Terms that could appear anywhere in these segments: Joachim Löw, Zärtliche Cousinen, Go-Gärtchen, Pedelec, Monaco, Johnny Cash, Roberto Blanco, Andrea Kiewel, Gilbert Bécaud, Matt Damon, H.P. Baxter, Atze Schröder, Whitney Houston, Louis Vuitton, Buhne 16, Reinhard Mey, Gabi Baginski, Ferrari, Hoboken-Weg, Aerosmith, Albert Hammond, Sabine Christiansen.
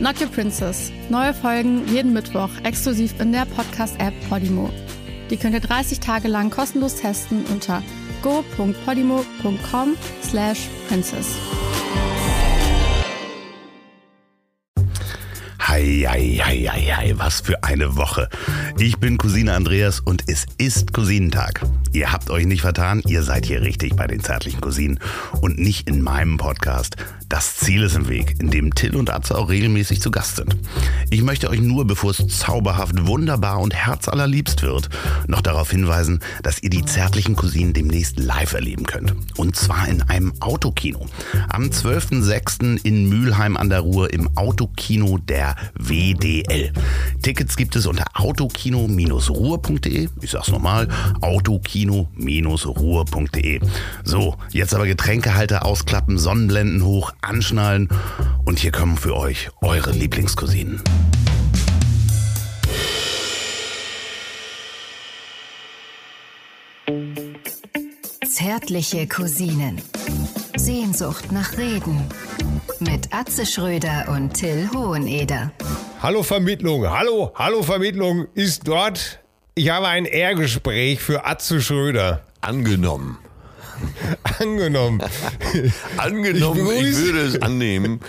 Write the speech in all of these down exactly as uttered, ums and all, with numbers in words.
Not Your Princess. Neue Folgen jeden Mittwoch exklusiv in der Podcast-App Podimo. Die könnt ihr dreißig Tage lang kostenlos testen unter go.podimo.com slash princess. Hei, hei, hei, hei, hei, was für eine Woche. Ich bin Cousine Andreas und es ist Cousinentag. Ihr habt euch nicht vertan, ihr seid hier richtig bei den zärtlichen Cousinen und nicht in meinem Podcast. Das Ziel ist im Weg, in dem Till und Atze auch regelmäßig zu Gast sind. Ich möchte euch nur, bevor es zauberhaft, wunderbar und herzallerliebst wird, noch darauf hinweisen, dass ihr die zärtlichen Cousinen demnächst live erleben könnt. Und zwar in einem Autokino. Am zwölften sechsten in Mülheim an der Ruhr im Autokino der W D L. Tickets gibt es unter autokino Bindestrich ruhr Punkt de. Ich sag's nochmal, autokino Bindestrich ruhr Punkt de. So, jetzt aber Getränkehalter ausklappen, Sonnenblenden hoch, anschnallen und hier kommen für euch eure Lieblingscousinen. Zärtliche Cousinen. Sehnsucht nach Reden. Mit Atze Schröder und Till Hoheneder. Hallo Vermittlung, hallo, hallo Vermittlung ist dort. Ich habe ein Ehrgespräch für Atze Schröder. Angenommen. Angenommen. Angenommen, ich, ich würde es annehmen.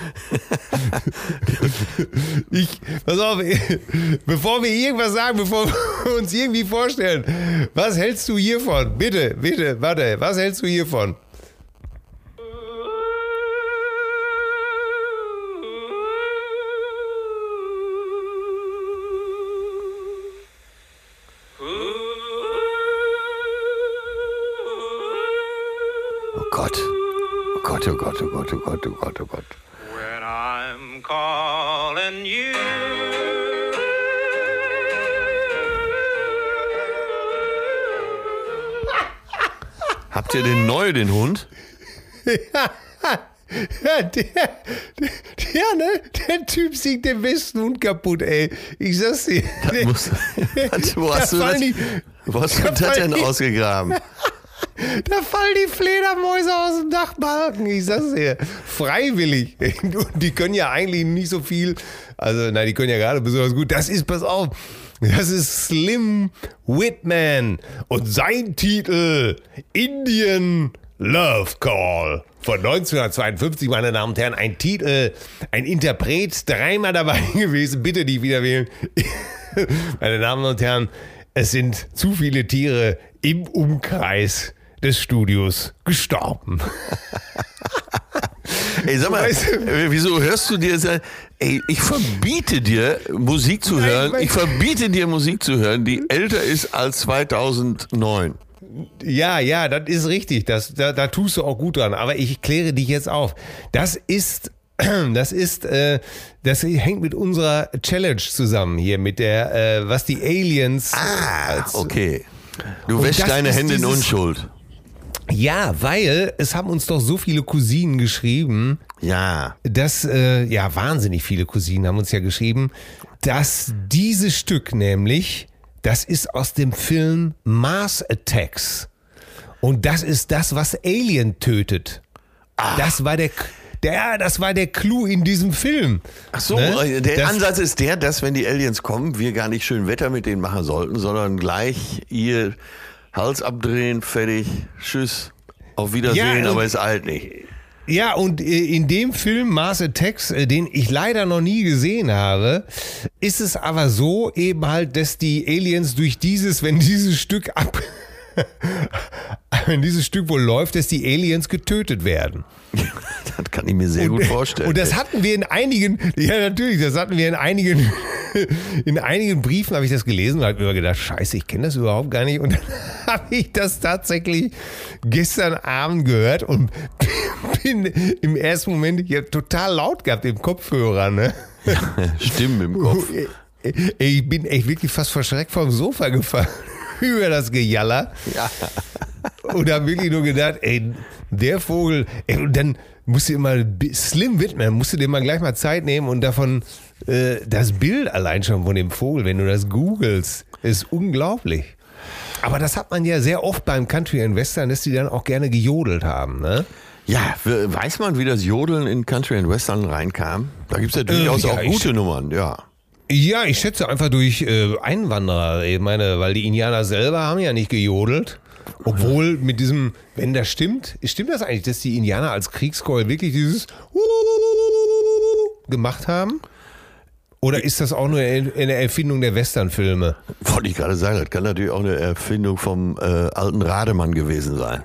ich, pass auf, bevor wir irgendwas sagen, bevor wir uns irgendwie vorstellen, was hältst du hiervon? Bitte, bitte, warte, was hältst du hiervon? Oh Gott, oh Gott, oh Gott, oh Gott, oh Gott. When I'm calling you. Habt ihr den neu, den Hund? Ja, ja der, der, der, ne? Der Typ singt den besten Hund kaputt, ey. Ich sag's dir. Der, muss, wo hast du das, nicht, wo hast du das denn nicht. ausgegraben? Da fallen die Fledermäuse aus dem Dachbalken, ich sag's dir, freiwillig. Die können ja eigentlich nicht so viel, also nein, die können ja gerade besonders gut. Das ist, pass auf, das ist Slim Whitman und sein Titel Indian Love Call von neunzehnhundertzweiundfünfzig, meine Damen und Herren. Ein Titel, ein Interpret, dreimal dabei gewesen, bitte nicht wieder wählen. Meine Damen und Herren, es sind zu viele Tiere im Umkreis des Studios gestorben. Ey, sag mal, weißt du, wieso hörst du dir... Ey, ich verbiete dir, Musik zu hören. Nein, ich verbiete dir, Musik zu hören, die älter ist als zweitausendneun. Ja, ja, das ist richtig. Das, da, da tust du auch gut dran. Aber ich kläre dich jetzt auf. Das ist... Das ist, äh, das hängt mit unserer Challenge zusammen hier, mit der, äh, was die Aliens... Ah, okay. Du wäschst deine Hände in Unschuld. Ja, weil es haben uns doch so viele Cousinen geschrieben. Ja. Dass, äh, ja, wahnsinnig viele Cousinen haben uns ja geschrieben, dass dieses Stück nämlich, das ist aus dem Film Mars Attacks. Und das ist das, was Alien tötet. Ah. Das war der... Der, das war der Clou in diesem Film. Ach so, ne? Der das Ansatz ist der, dass wenn die Aliens kommen, wir gar nicht schön Wetter mit denen machen sollten, sondern gleich ihr Hals abdrehen, fertig, tschüss, auf Wiedersehen, ja, aber es eilt nicht. Ja, und in dem Film Mars Attacks, den ich leider noch nie gesehen habe, ist es aber so eben halt, dass die Aliens durch dieses, wenn dieses Stück ab... wenn dieses Stück wohl läuft, dass die Aliens getötet werden. Das kann ich mir sehr und, gut vorstellen. Und das hatten wir in einigen, ja natürlich, das hatten wir in einigen, in einigen Briefen habe ich das gelesen und habe mir gedacht, scheiße, ich kenne das überhaupt gar nicht. Und dann habe ich das tatsächlich gestern Abend gehört und bin im ersten Moment, ich habe total laut gehabt im Kopfhörer, ne? Ja, Stimmen im Kopf. Ich bin echt wirklich fast vor Schreck vom Sofa gefallen über das Gejaller. Ja. Und habe wirklich nur gedacht, ey, der Vogel, ey, und dann musst du immer, Slim Whitman, musst du dir mal gleich mal Zeit nehmen und davon, äh, das Bild allein schon von dem Vogel, wenn du das googelst, ist unglaublich. Aber das hat man ja sehr oft beim Country and Western, dass die dann auch gerne gejodelt haben, ne? Ja, weiß man, wie das Jodeln in Country and Western reinkam? Da gibt es ja durchaus äh, ja, auch gute sch- Nummern, ja. Ja, ich schätze einfach durch äh, Einwanderer, ich meine, weil die Indianer selber haben ja nicht gejodelt. Obwohl mit diesem, wenn das stimmt, stimmt das eigentlich, dass die Indianer als Kriegskeul wirklich dieses gemacht haben? Oder ist das auch nur eine Erfindung der Westernfilme? Wollte ich gerade sagen, das kann natürlich auch eine Erfindung vom äh, alten Rademann gewesen sein.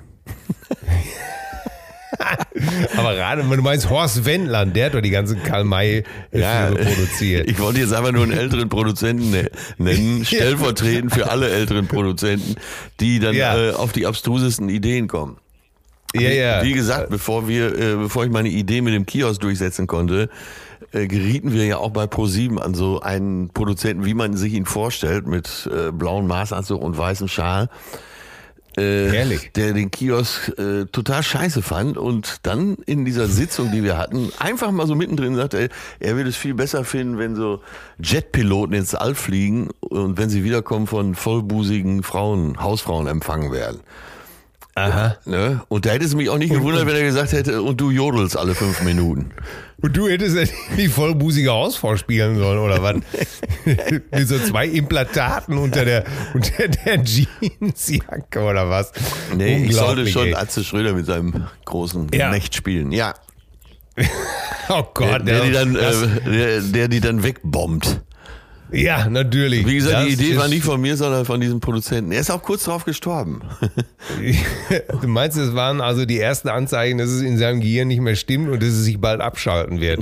Aber Rademann, du meinst Horst Wendland, der hat doch die ganzen Karl-May-Filme ja, produziert. Ich wollte jetzt einfach nur einen älteren Produzenten nennen, stellvertretend für alle älteren Produzenten, die dann ja. äh, auf die abstrusesten Ideen kommen. Ja, ja. Wie gesagt, bevor wir, äh, bevor ich meine Idee mit dem Kiosk durchsetzen konnte, äh, gerieten wir ja auch bei ProSieben an so einen Produzenten, wie man sich ihn vorstellt, mit äh, blauem Maßanzug und weißem Schal. Äh, der den Kiosk äh, total scheiße fand und dann in dieser Sitzung, die wir hatten, einfach mal so mittendrin sagte, ey, er würde es viel besser finden, wenn so Jetpiloten ins All fliegen und wenn sie wiederkommen von vollbusigen Frauen, Hausfrauen empfangen werden. Aha. Ja, ne? Und da hätte es mich auch nicht und, gewundert, wenn er gesagt hätte, und du jodelst alle fünf Minuten. Und du hättest ja die vollbusige Hausfrau spielen sollen, oder was? Mit so zwei Implantaten unter der, unter der Jeansjacke, oder was? Nee, ich sollte schon ey. Atze Schröder mit seinem großen ja. Knecht spielen. Ja. Oh Gott. Der, der, der, die dann, äh, der, der die dann wegbombt. Ja, natürlich. Wie gesagt, das die Idee war nicht von mir, sondern von diesem Produzenten. Er ist auch kurz darauf gestorben. Du meinst, es waren also die ersten Anzeichen, dass es in seinem Gehirn nicht mehr stimmt und dass es sich bald abschalten wird.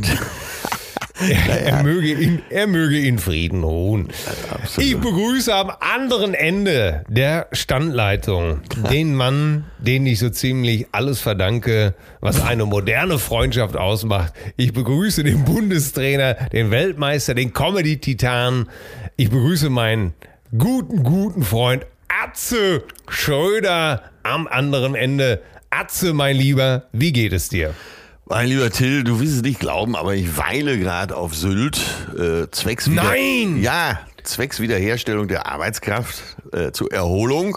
er, er, möge in, er möge in Frieden ruhen. Ja, ich begrüße am anderen Ende der Standleitung den Mann, den ich so ziemlich alles verdanke, was eine moderne Freundschaft ausmacht. Ich begrüße den Bundestrainer, den Weltmeister, den Comedy-Titan. Ich begrüße meinen guten, guten Freund Atze Schröder am anderen Ende. Atze, mein Lieber, wie geht es dir? Mein lieber Till, du wirst es nicht glauben, aber ich weile gerade auf Sylt, äh, zwecks, Wieder- Nein! Ja, zwecks Wiederherstellung der Arbeitskraft äh, zur Erholung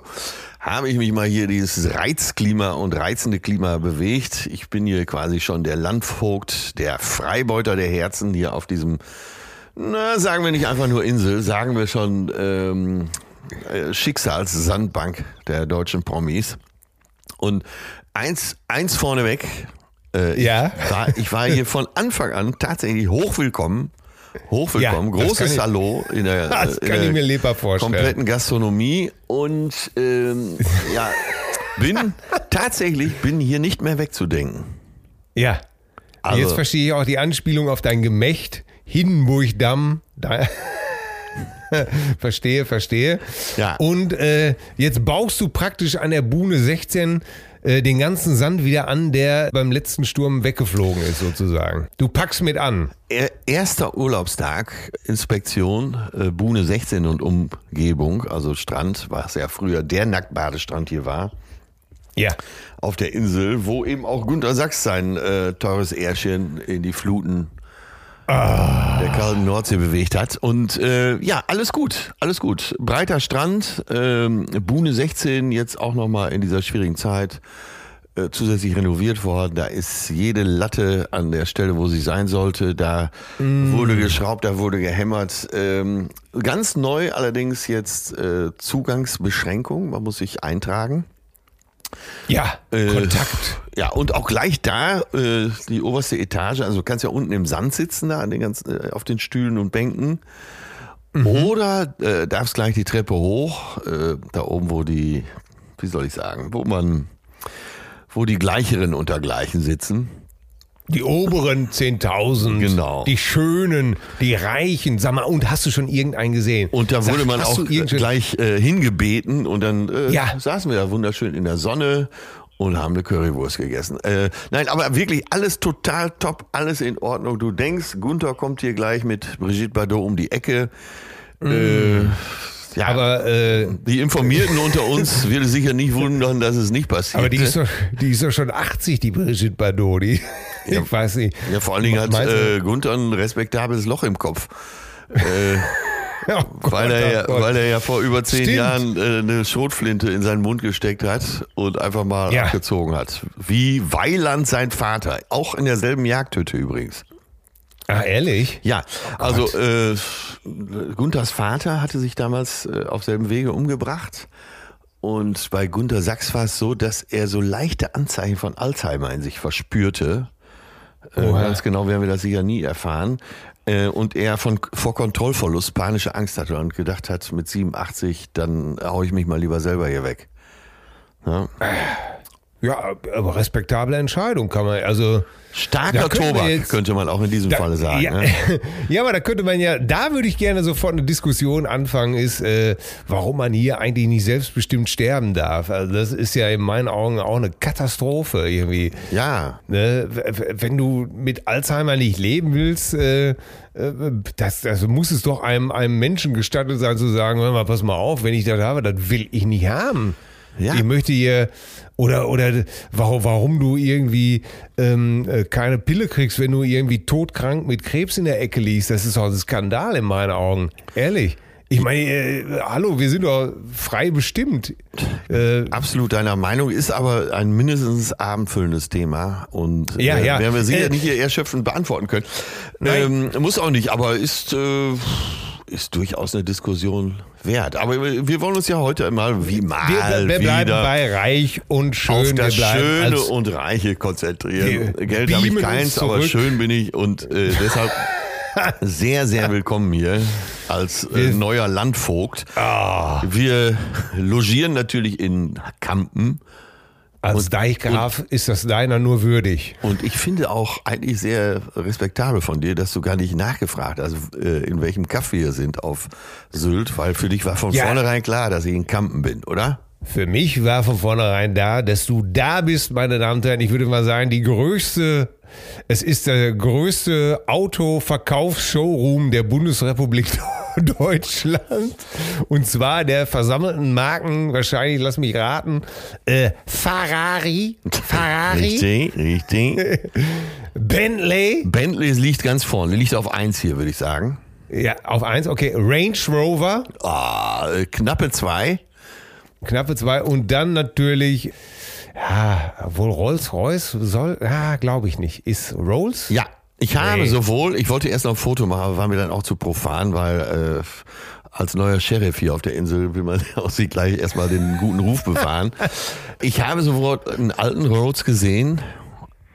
habe ich mich mal hier dieses Reizklima und reizende Klima bewegt. Ich bin hier quasi schon der Landvogt, der Freibeuter der Herzen hier auf diesem, na, sagen wir nicht einfach nur Insel, sagen wir schon ähm, Schicksalssandbank der deutschen Promis. Und eins, eins vorneweg... Äh, ja. ich, war, ich war hier von Anfang an tatsächlich hochwillkommen, hochwillkommen, ja, großes Hallo in der, das in kann der ich mir lieber vorstellen. Kompletten Gastronomie und ähm, ja, bin tatsächlich bin hier nicht mehr wegzudenken. Ja, also, jetzt verstehe ich auch die Anspielung auf dein Gemächt, Hindenburg-Damm, da verstehe, verstehe. Ja. Und äh, jetzt baust du praktisch an der Buhne sechzehn äh, den ganzen Sand wieder an, der beim letzten Sturm weggeflogen ist sozusagen. Du packst mit an. Erster Urlaubstag, Inspektion, äh, Buhne sechzehn und Umgebung, also Strand, was ja früher der Nacktbadestrand hier war. Ja. Auf der Insel, wo eben auch Günter Sachs sein äh, teures Ährchen in die Fluten der kalten Nordsee bewegt hat. Und äh, ja, alles gut, alles gut. Breiter Strand, ähm, Buhne sechzehn, jetzt auch nochmal in dieser schwierigen Zeit äh, zusätzlich renoviert worden. Da ist jede Latte an der Stelle, wo sie sein sollte. Da mm. wurde geschraubt, da wurde gehämmert. Ähm, ganz neu allerdings jetzt äh, Zugangsbeschränkung. Man muss sich eintragen. Ja, äh, Kontakt. Ja, und auch gleich da, äh, die oberste Etage, also du kannst ja unten im Sand sitzen, da an den ganzen, äh, auf den Stühlen und Bänken. Mhm. Oder äh, darfst gleich die Treppe hoch, äh, da oben, wo die, wie soll ich sagen, wo man, wo die Gleicheren unter Gleichen sitzen. Die oberen zehntausend, genau. Die Schönen, die Reichen, sag mal, und hast du schon irgendeinen gesehen? Und da wurde sag, man auch gleich äh, hingebeten und dann äh, ja. saßen wir da wunderschön in der Sonne und haben eine Currywurst gegessen. Äh, nein, aber wirklich alles total top, alles in Ordnung. Du denkst, Günter kommt hier gleich mit Brigitte Bardot um die Ecke. Mm. Äh, ja, aber äh, die Informierten unter uns würde sicher nicht wundern, dass es nicht passiert. Aber die ist doch, die ist doch schon achtzig, die Brigitte Bardot. Die, ja, ich weiß nicht. Ja, vor allen Dingen hat äh, Günter ein respektables Loch im Kopf. Äh, Oh Gott, weil, er ja, oh weil er ja vor über zehn Stimmt. Jahren äh, eine Schrotflinte in seinen Mund gesteckt hat und einfach mal ja. abgezogen hat. Wie Weiland sein Vater. Auch in derselben Jagdhütte übrigens. Ah, ehrlich? Ja, oh also äh, Günthers Vater hatte sich damals äh, auf selben Wege umgebracht. Und bei Günter Sachs war es so, dass er so leichte Anzeichen von Alzheimer in sich verspürte. Äh, ganz genau werden wir das sicher nie erfahren. Und er von, vor Kontrollverlust panische Angst hatte und gedacht hat, mit siebenundachtzig, dann haue ich mich mal lieber selber hier weg. Ja, ja, aber respektable Entscheidung kann man, also... Starker Tobak, jetzt, könnte man auch in diesem da, Falle sagen. Ja, ne? Ja, aber da könnte man ja, da würde ich gerne sofort eine Diskussion anfangen, ist, äh, warum man hier eigentlich nicht selbstbestimmt sterben darf. Also das ist ja in meinen Augen auch eine Katastrophe irgendwie. Ja. Ne? Wenn du mit Alzheimer nicht leben willst, äh, das, das muss es doch einem, einem Menschen gestattet sein, zu sagen, hör mal, pass mal auf, wenn ich das habe, das will ich nicht haben. Ja. Ich möchte hier, oder, oder warum, warum du irgendwie ähm, keine Pille kriegst, wenn du irgendwie todkrank mit Krebs in der Ecke liegst, das ist doch ein Skandal in meinen Augen, ehrlich. Ich meine, äh, hallo, wir sind doch frei bestimmt. Äh, Absolut deiner Meinung, ist aber ein mindestens abendfüllendes Thema und äh, ja, ja. werden wir sicher äh, nicht hier erschöpfend beantworten können. Ähm, muss auch nicht, aber ist... Äh, ist durchaus eine Diskussion wert. Aber wir wollen uns ja heute mal wie mal wir, wir bleiben wieder bei reich und schön. Auf das Schöne und Reiche konzentrieren. Geld habe ich keins, aber schön bin ich und äh, deshalb sehr, sehr willkommen hier als äh, neuer Landvogt. Wir logieren natürlich in Kampen. Als und, Deichgraf und, ist das deiner nur würdig. Und ich finde auch eigentlich sehr respektabel von dir, dass du gar nicht nachgefragt hast, also in welchem Kaff wir sind auf Sylt, weil für dich war von ja. vornherein klar, dass ich in Kampen bin, oder? Für mich war von vornherein da, dass du da bist, meine Damen und Herren. Ich würde mal sagen, die größte, es ist der größte Autoverkaufs-Showroom der Bundesrepublik Deutschland. Und zwar der versammelten Marken, wahrscheinlich, lass mich raten, äh, Ferrari. Ferrari. Richtig, richtig. Bentley. Bentley liegt ganz vorne, liegt auf eins hier, würde ich sagen. Ja, auf eins, okay. Range Rover. Oh, knappe zwei. Knappe zwei und dann natürlich, ja, wohl Rolls-Royce soll, ja, glaube ich nicht. Ist Rolls? Ja, ich habe hey. sowohl, ich wollte erst noch ein Foto machen, aber war mir dann auch zu profan, weil äh, als neuer Sheriff hier auf der Insel will man aussieht gleich erstmal den guten Ruf bewahren. Ich habe sowohl einen alten Rolls gesehen.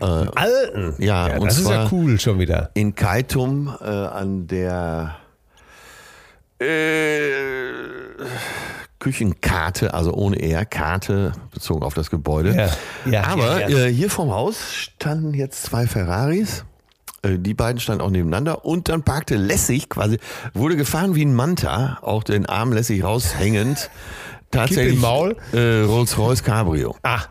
Äh, alten? Ja, ja und das zwar ist ja cool schon wieder. In Kaitum äh, an der äh, Küchenkarte, also ohne R, Karte bezogen auf das Gebäude. Ja, ja, aber ja, ja. Äh, hier vorm Haus standen jetzt zwei Ferraris. Äh, die beiden standen auch nebeneinander. Und dann parkte lässig quasi, wurde gefahren wie ein Manta, auch den Arm lässig raushängend. Tatsächlich Maul. Äh, Rolls-Royce Cabrio. Ah,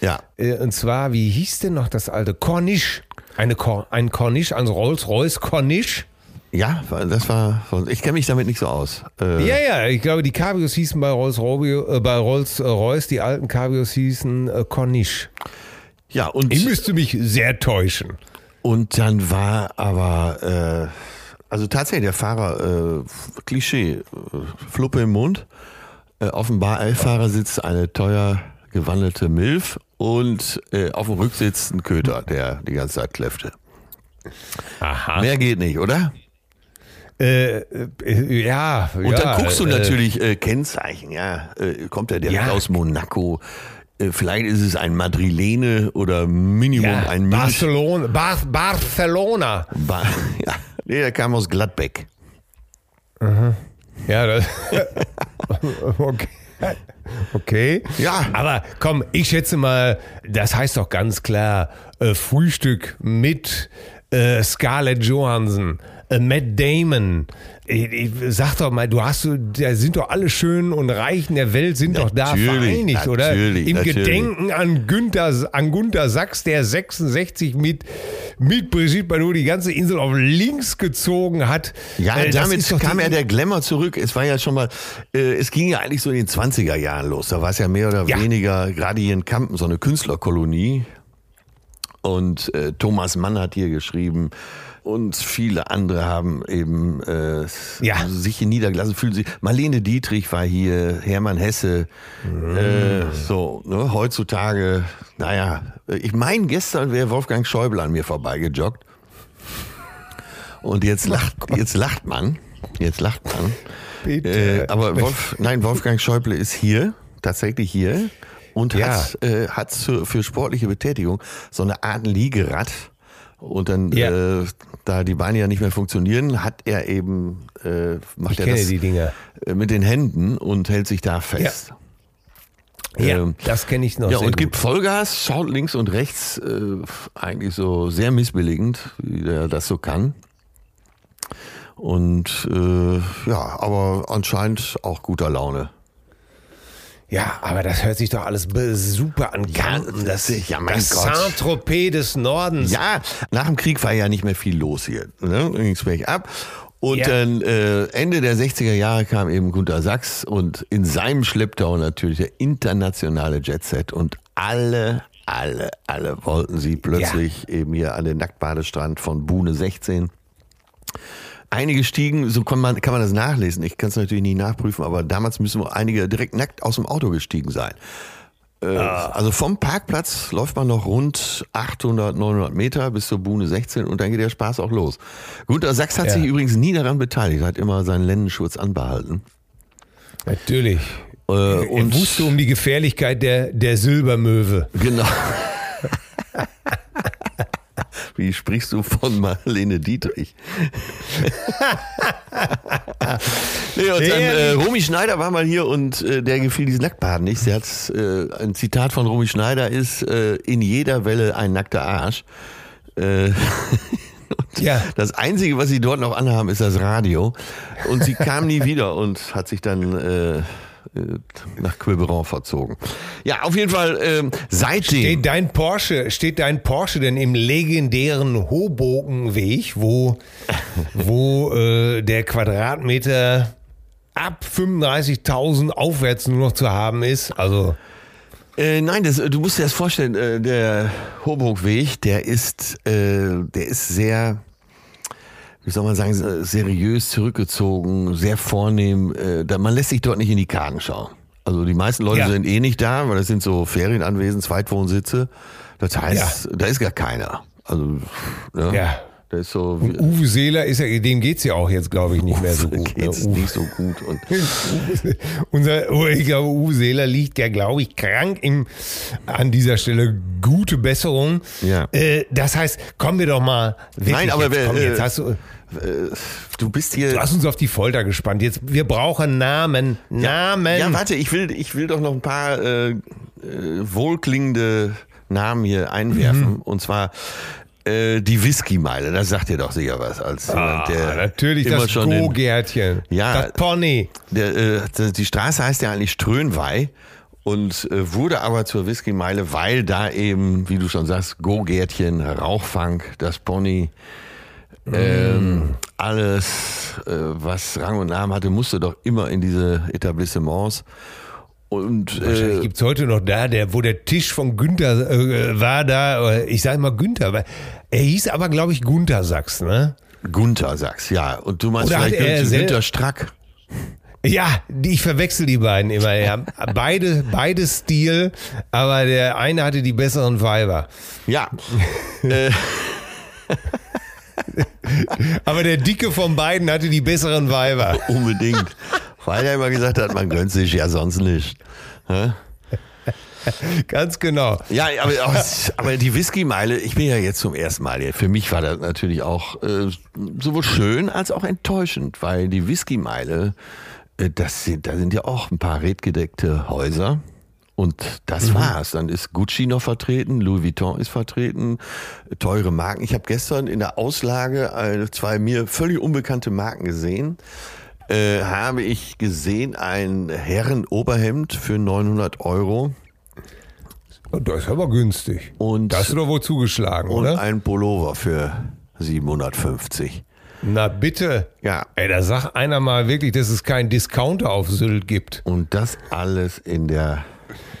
ja. Äh, und zwar, wie hieß denn noch das alte? Corniche. Eine Cor- ein Corniche, also Rolls-Royce Corniche. Ja, das war, ich kenne mich damit nicht so aus. Äh, ja, ja, ich glaube, die Cabrios hießen bei Rolls-Royce, äh, bei Rolls-Royce, die alten Cabrios hießen äh, Corniche. Ja, und ich müsste mich sehr täuschen. Und dann war aber, äh, also tatsächlich der Fahrer, äh, Klischee, Fluppe im Mund. Äh, auf dem Bar-L-Fahrer sitzt eine teuer gewandelte Milf und äh, auf dem Rücksitz ein Köter, der die ganze Zeit kläffte. Aha. Mehr geht nicht, oder? Äh, äh, ja, und dann ja, guckst du natürlich äh, äh, Kennzeichen, ja. Äh, kommt er direkt ja. aus Monaco? Äh, vielleicht ist es ein Madrilene oder Minimum ja, ein Barcelona. Bar- Barcelona. Bar- ja. Nee, der kam aus Gladbeck. Mhm. Ja, das. Okay. Okay. Ja. Aber komm, ich schätze mal, das heißt doch ganz klar: äh, Frühstück mit äh, Scarlett Johansson. Matt Damon. Ich, ich, sag doch mal, du hast, da sind doch alle Schönen und Reichen der Welt sind natürlich, doch da vereinigt, oder? Im natürlich. Gedenken an Günter, an Günter Sachs, der sechsundsechzig mit, mit Brigitte Bardot die ganze Insel auf links gezogen hat. Ja, äh, damit kam ja der Glamour zurück. Es war ja schon mal, äh, es ging ja eigentlich so in den zwanziger Jahren los. Da war es ja mehr oder ja. weniger, gerade hier in Kampen, so eine Künstlerkolonie. Und äh, Thomas Mann hat hier geschrieben und viele andere haben eben äh, ja. sich hier niedergelassen. Fühlen sich. Marlene Dietrich war hier, Hermann Hesse. Mm. Äh, so ne, heutzutage, naja, ich meine, gestern wäre Wolfgang Schäuble an mir vorbeigejoggt. Und jetzt lacht, jetzt lacht man, jetzt lacht man. Bitte. Äh, aber Wolf, nein, Wolfgang Schäuble ist hier, tatsächlich hier. Und ja. hat, äh, hat für, für sportliche Betätigung so eine Art Liegerad und dann, ja. äh, da die Beine ja nicht mehr funktionieren, hat er eben, äh, macht ich er das die Dinger. mit den Händen und hält sich da fest. Ja, ja ähm, das kenne ich noch. Ja, und gut. gibt Vollgas, schaut links und rechts, äh, eigentlich so sehr missbilligend, wie er das so kann. Und äh, ja, aber anscheinend auch guter Laune. Ja, aber das hört sich doch alles super an. Ja, das ja, mein das Gott. Saint-Tropez des Nordens. Ja, nach dem Krieg war ja nicht mehr viel los hier. Ne? Ging es bergab. Und ja. dann äh, Ende der sechziger Jahre kam eben Günter Sachs und in seinem Schlepptau natürlich der internationale Jetset. Und alle, alle, alle wollten sie plötzlich ja. eben hier an den Nacktbadestrand von Buhne sechzehn. Einige stiegen, so kann man, kann man das nachlesen, ich kann es natürlich nicht nachprüfen, aber damals müssen wir einige direkt nackt aus dem Auto gestiegen sein. Äh, ah. Also vom Parkplatz läuft man noch rund achthundert, neunhundert Meter bis zur Buhne sechzehn und dann geht der Spaß auch los. Günter Sachs hat ja. sich übrigens nie daran beteiligt, hat immer seinen Lendenschurz anbehalten. Natürlich. Äh, und er wusste um die Gefährlichkeit der, der Silbermöwe. Genau. Wie sprichst du von Marlene Dietrich? nee, und dann, äh, Romy Schneider war mal hier und äh, der gefiel dieses Nacktbaden nicht. Sie hat, äh, ein Zitat von Romy Schneider ist, äh, in jeder Welle ein nackter Arsch. Äh, ja. Das Einzige, was sie dort noch anhaben, ist das Radio. Und sie kam nie wieder und hat sich dann... Äh, nach Quiberon verzogen. Ja, auf jeden Fall ähm, seitdem. Steht dein Porsche, steht dein Porsche denn im legendären Hoboken-Weg, wo, wo äh, der Quadratmeter ab fünfunddreißigtausend aufwärts nur noch zu haben ist? Also äh, nein, das, du musst dir das vorstellen, äh, der Hoboken-Weg, der ist, äh, der ist sehr... wie soll man sagen, seriös zurückgezogen, sehr vornehm. Man lässt sich dort nicht in die Karten schauen. Also die meisten Leute ja. sind eh nicht da, weil das sind so Ferienanwesen, Zweitwohnsitze. Das heißt, ja. da ist gar keiner. Also ne? ja. da ist so. Und Uwe Seeler ist ja, dem geht's ja auch jetzt, glaube ich, nicht Uwe mehr so gut. Geht's ne? Uwe. Nicht so gut. Und Unser, ich glaube, Uwe Seeler liegt ja, glaube ich, krank im. An dieser Stelle gute Besserung. Ja. Das heißt, kommen wir doch mal. Nein, aber jetzt, komm, äh, jetzt hast du. Du bist hier. Du hast uns auf die Folter gespannt. Jetzt, wir brauchen Namen. Namen. Ja, ja, warte, ich will, ich will doch noch ein paar äh, wohlklingende Namen hier einwerfen. Mhm. Und zwar äh, die Whiskymeile. Das sagt dir doch sicher was. Als ah, jemand, der natürlich immer das schon Go-Gärtchen. Den, ja, das Pony. Der, äh, die Straße heißt ja eigentlich Strönwei und äh, wurde aber zur Whiskymeile, weil da eben, wie du schon sagst, Go-Gärtchen, Rauchfang, das Pony. Ähm, alles, äh, was Rang und Namen hatte, musste doch immer in diese Etablissements. Und, wahrscheinlich äh, gibt es heute noch da, der, wo der Tisch von Günter äh, war da, ich sage mal Günter, er hieß aber, glaube ich, Günter Sachs, ne? Günter Sachs, ja. Und du meinst oder vielleicht Günter Strack? Ja, ich verwechsel die beiden immer. Ja. Beide, beide Stil, aber der eine hatte die besseren Weiber. Ja. äh. Aber der Dicke von beiden hatte die besseren Weiber. Unbedingt. Weil er immer gesagt hat, man gönnt sich ja sonst nicht. Hä? Ganz genau. Ja, aber, aber die Whiskymeile, ich bin ja jetzt zum ersten Mal hier. Für mich war das natürlich auch äh, sowohl schön als auch enttäuschend, weil die Whiskymeile, äh, das sind, da sind ja auch ein paar redgedeckte Häuser. Und das mhm. war's. Dann ist Gucci noch vertreten, Louis Vuitton ist vertreten, teure Marken. Ich habe gestern in der Auslage zwei mir völlig unbekannte Marken gesehen. Äh, habe ich gesehen ein Herrenoberhemd für neunhundert Euro. Das ist aber günstig. Und das ist doch wohl zugeschlagen, und oder? Und ein Pullover für siebenhundertfünfzig. Na bitte. Ja. Ey, da sagt einer mal wirklich, dass es keinen Discounter auf Sylt gibt. Und das alles in der,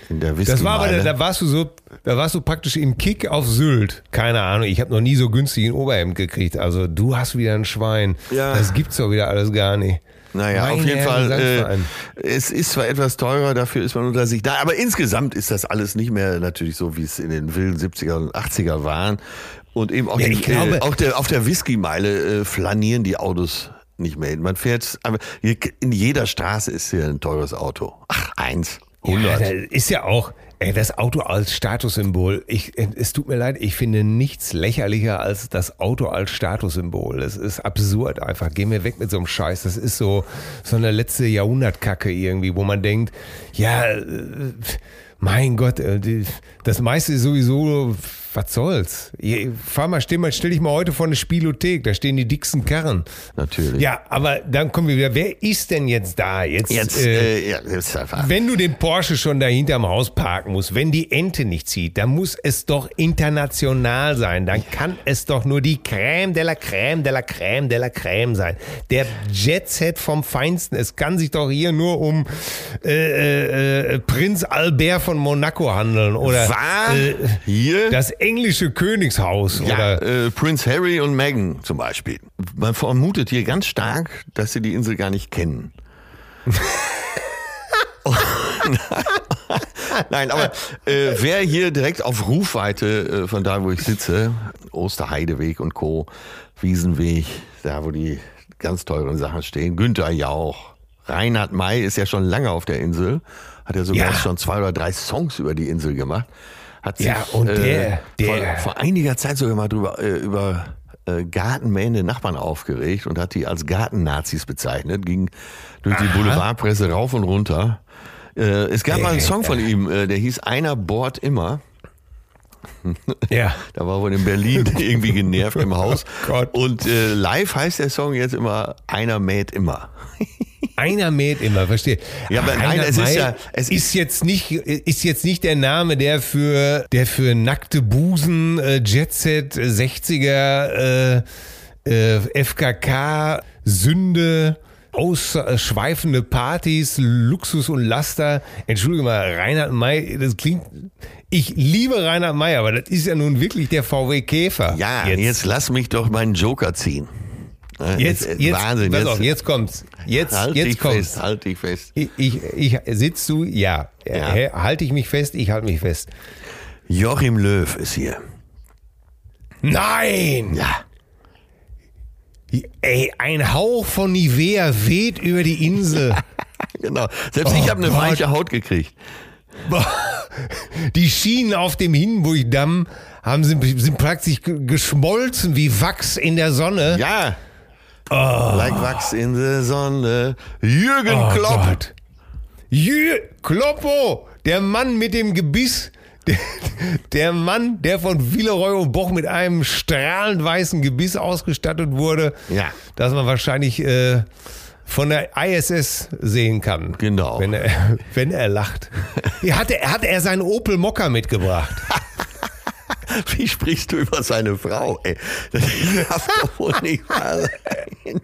in der Whiskymeile. Das war aber, da warst du so, da warst du praktisch im Kick auf Sylt. Keine Ahnung, ich habe noch nie so günstig ein Oberhemd gekriegt. Also du hast wieder ein Schwein. Ja. Das gibt's doch wieder alles gar nicht. Naja, Meine auf jeden Herren, Fall, äh, es ist zwar etwas teurer, dafür ist man unter sich da, aber insgesamt ist das alles nicht mehr natürlich so, wie es in den wilden siebziger und achtziger waren. Und eben auch, ja, die, ich glaube, äh, auch der, auf der Whiskymeile äh, flanieren die Autos nicht mehr. Man fährt, aber in jeder Straße ist hier ein teures Auto. Ach, eins, hundert. Ja, ist ja auch ey, das Auto als Statussymbol. Ich, es tut mir leid, ich finde nichts lächerlicher als das Auto als Statussymbol. Das ist absurd einfach. Geh mir weg mit so einem Scheiß. Das ist so, so eine letzte Jahrhundertkacke irgendwie, wo man denkt, ja, mein Gott, das meiste ist sowieso... Was soll's? Fahr mal, steh mal, stell dich mal heute vor eine Spielothek, da stehen die dicksten Karren. Natürlich. Ja, aber dann kommen wir wieder, wer ist denn jetzt da? Jetzt, jetzt, äh, äh, ja, jetzt einfach. Wenn du den Porsche schon da hinterm Haus parken musst, wenn die Ente nicht zieht, dann muss es doch international sein, dann kann es doch nur die Crème de la Crème de la Crème de la Crème sein. Der Jetset vom Feinsten, es kann sich doch hier nur um äh, äh, Prinz Albert von Monaco handeln. Oder war äh, hier? Das englische Königshaus, ja, oder äh, Prinz Harry und Meghan zum Beispiel. Man vermutet hier ganz stark, dass sie die Insel gar nicht kennen. oh, nein. nein, aber äh, wer hier direkt auf Rufweite äh, von da, wo ich sitze, Osterheideweg und Co., Wiesenweg, da wo die ganz teuren Sachen stehen, Günter Jauch, Reinhard Mey ist ja schon lange auf der Insel, hat ja sogar ja. schon zwei oder drei Songs über die Insel gemacht. Hat sich ja, und der, äh, der. Vor, vor einiger Zeit sogar mal drüber, äh, über äh, gartenmähende Nachbarn aufgeregt und hat die als Gartennazis bezeichnet, ging durch Aha. die Boulevardpresse rauf und runter. Äh, es gab äh, mal einen Song äh. von ihm, äh, der hieß Einer bohrt immer. Ja. Da war wohl in Berlin irgendwie genervt im Haus. Oh Gott. Und äh, live heißt der Song jetzt immer Einer mäht immer. Einer mäht immer, verstehe. Ja, aber nein, es ist ja, es ist, ist jetzt nicht, ist jetzt nicht der Name, der für, der für nackte Busen, äh, Jetset, sechziger, äh, äh, F K K, Sünde, ausschweifende Partys, Luxus und Laster. Entschuldige mal, Reinhard Mey, das klingt, ich liebe Reinhard Mey, aber das ist ja nun wirklich der V W Käfer. Ja, jetzt, jetzt lass mich doch meinen Joker ziehen. Jetzt, jetzt, jetzt, Wahnsinn, pass jetzt, auf, jetzt kommt's. Jetzt, halt jetzt dich kommt's. Fest, halt dich fest. Ich, ich, ich sitzt du, ja. ja. Halte ich mich fest, ich halte mich fest. Joachim Löw ist hier. Nein! Ja. Ey, ein Hauch von Nivea weht über die Insel. Genau. Selbst oh ich habe eine Gott. weiche Haut gekriegt. Die Schienen auf dem Hindenburg-Damm haben, sind, sind praktisch geschmolzen wie Wachs in der Sonne. Ja. Oh. Like Wachs in der Sonne. Jürgen oh Klopp. Gott. Jü- Kloppo, der Mann mit dem Gebiss. Der, der Mann, der von Villeroy und Boch mit einem strahlend weißen Gebiss ausgestattet wurde. Ja. Das man wahrscheinlich äh, von der I S S sehen kann. Genau. Wenn er, wenn er lacht. Hat er, hat er seinen Opel Mokka mitgebracht? Wie sprichst du über seine Frau? Ey? Das darf doch wohl nicht wahr sein.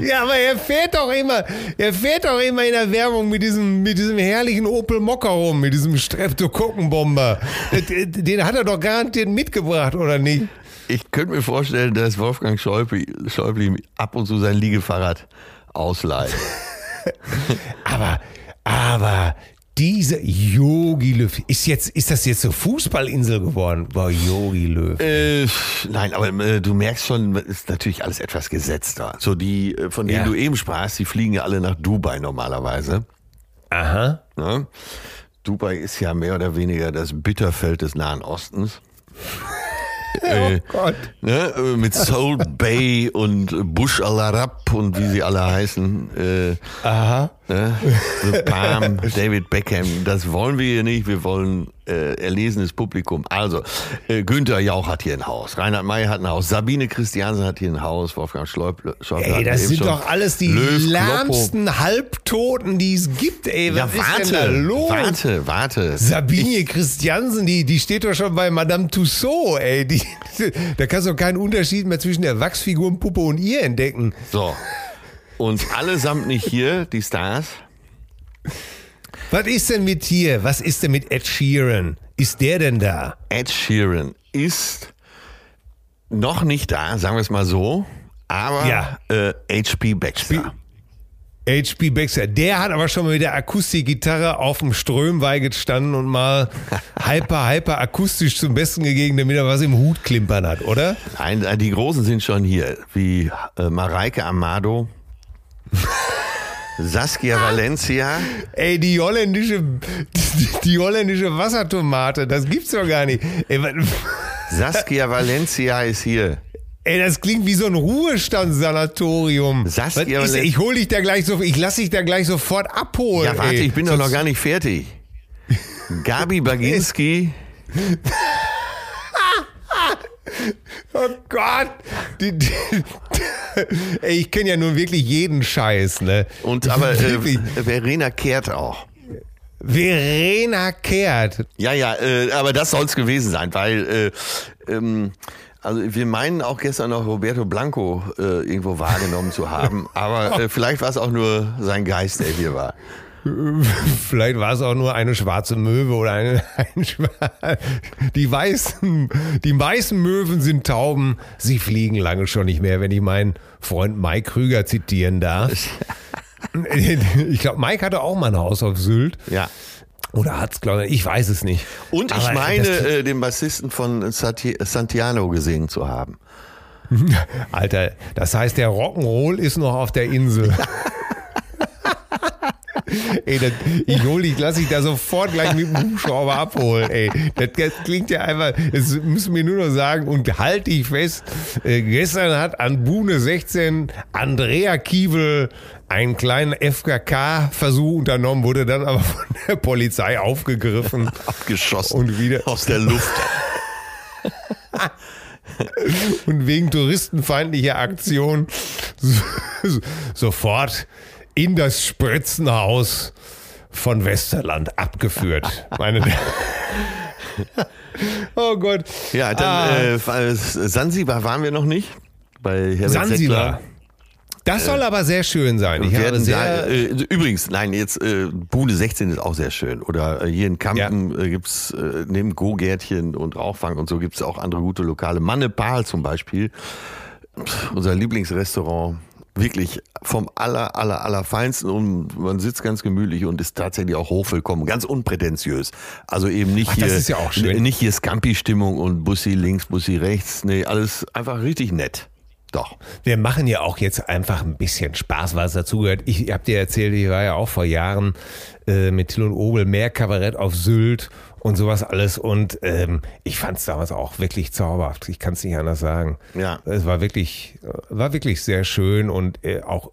Ja, aber er fährt doch immer, er fährt doch immer in der Werbung mit diesem, mit diesem herrlichen Opel Mokka rum, mit diesem Streptokokkenbomber. Den hat er doch garantiert mitgebracht, oder nicht? Ich könnte mir vorstellen, dass Wolfgang Schäuble, Schäuble ihm ab und zu sein Liegefahrrad ausleiht. aber, aber... Diese Yogi Löw, ist, jetzt, ist das jetzt so Fußballinsel geworden? Boah, Yogi Löw. Äh, nein, aber äh, du merkst schon, ist natürlich alles etwas gesetzter. So die, von denen ja. du eben sprachst, die fliegen ja alle nach Dubai normalerweise. Aha. Ja? Dubai ist ja mehr oder weniger das Bitterfeld des Nahen Ostens. äh, oh Gott. Ne, mit Soul Bay und Bush Al-Arab und wie sie alle heißen. Äh, Aha. Ne, The Palm, David Beckham, das wollen wir hier nicht, wir wollen äh, erlesenes Publikum. Also, äh, Günter Jauch hat hier ein Haus, Reinhard Mey hat ein Haus, Sabine Christiansen hat hier ein Haus, Wolfgang Schäuble. Ey, das sind doch alles die Löw, lahmsten Kloppo. Halbtoten, die es gibt, ey. Was ja, warte, ist denn da los? Warte, warte. Sabine ich, Christiansen, die, die steht doch schon bei Madame Tussaud, ey. Die, da kannst du doch keinen Unterschied mehr zwischen der Wachsfigurenpuppe und ihr entdecken. So. Und allesamt nicht hier, die Stars. Was ist denn mit hier? Was ist denn mit Ed Sheeran? Ist der denn da? Ed Sheeran ist noch nicht da, sagen wir es mal so. Aber ja. äh, H P Baxter. H P Baxter, der hat aber schon mal mit der Akustikgitarre auf dem Strömweih gestanden und mal hyper, hyper akustisch zum Besten gegeben, damit er was im Hut klimpern hat, oder? Nein, die Großen sind schon hier, wie äh, Mareike Amado. Saskia Valencia. Ey, die holländische, die, die holländische Wassertomate, das gibt's doch gar nicht. Ey, Saskia Valencia ist hier. Ey, das klingt wie so ein Ruhestandssanatorium. Saskia ist, ich hol dich da gleich so, ich lass dich da gleich sofort abholen. Ja, warte, ey. Ich bin Sonst doch noch gar nicht fertig. Gabi Baginski. Oh Gott! Die, die, ey, ich kenne ja nun wirklich jeden Scheiß, ne? Und aber äh, Verena Kerth auch. Verena Kerth. Ja, ja, äh, aber das soll's gewesen sein, weil äh, ähm, also wir meinen auch gestern noch Roberto Blanco äh, irgendwo wahrgenommen zu haben, aber äh, vielleicht war es auch nur sein Geist, der hier war. Vielleicht war es auch nur eine schwarze Möwe oder eine, ein Schwarz. Die weißen, die weißen Möwen sind Tauben. Sie fliegen lange schon nicht mehr, wenn ich meinen Freund Mike Krüger zitieren darf. Ich glaube, Mike hatte auch mal ein Haus auf Sylt. Ja. Oder hat's, glaube ich. Ich weiß es nicht. Und ich Aber meine, äh, den Bassisten von Santiano gesehen zu haben. Alter, das heißt, der Rock'n'Roll ist noch auf der Insel. Ja. Ey, das, ich hol dich, lass dich da sofort gleich mit dem Hubschrauber abholen, ey. Das, das klingt ja einfach, das müssen wir nur noch sagen und halt dich fest. Äh, gestern hat an Buhne sechzehn Andrea Kiewel einen kleinen F K K-Versuch unternommen, wurde dann aber von der Polizei aufgegriffen. Abgeschossen. Und wieder aus der Luft. Und wegen touristenfeindlicher Aktion so, so, sofort in das Spritzenhaus von Westerland abgeführt. Meine oh Gott. Ja, dann ah. äh, Sansibar waren wir noch nicht. Bei Sansibar. Das soll äh, aber sehr schön sein. Ich habe sehr da, äh, übrigens, nein, jetzt äh, Buhne sechzehn ist auch sehr schön. Oder äh, hier in Kampen ja. äh, gibt es äh, neben Go-Gärtchen und Rauchfang und so gibt es auch andere gute Lokale. Mannepal zum Beispiel, pff, unser Lieblingsrestaurant. Wirklich vom aller, aller, aller Feinsten und man sitzt ganz gemütlich und ist tatsächlich auch hochwillkommen, ganz unprätentiös. Also eben nicht Ach, hier, das ist ja auch schön. Nicht hier Scampi-Stimmung und Bussi links, Bussi rechts, nee, alles einfach richtig nett. Doch. Wir machen ja auch jetzt einfach ein bisschen Spaß, was dazugehört. Ich hab dir erzählt, ich war ja auch vor Jahren äh, mit Till und Obel mehr Kabarett auf Sylt und sowas alles und ähm, ich fand es damals auch wirklich zauberhaft. Ich kann es nicht anders sagen. Ja. Es war wirklich, war wirklich sehr schön und äh, auch,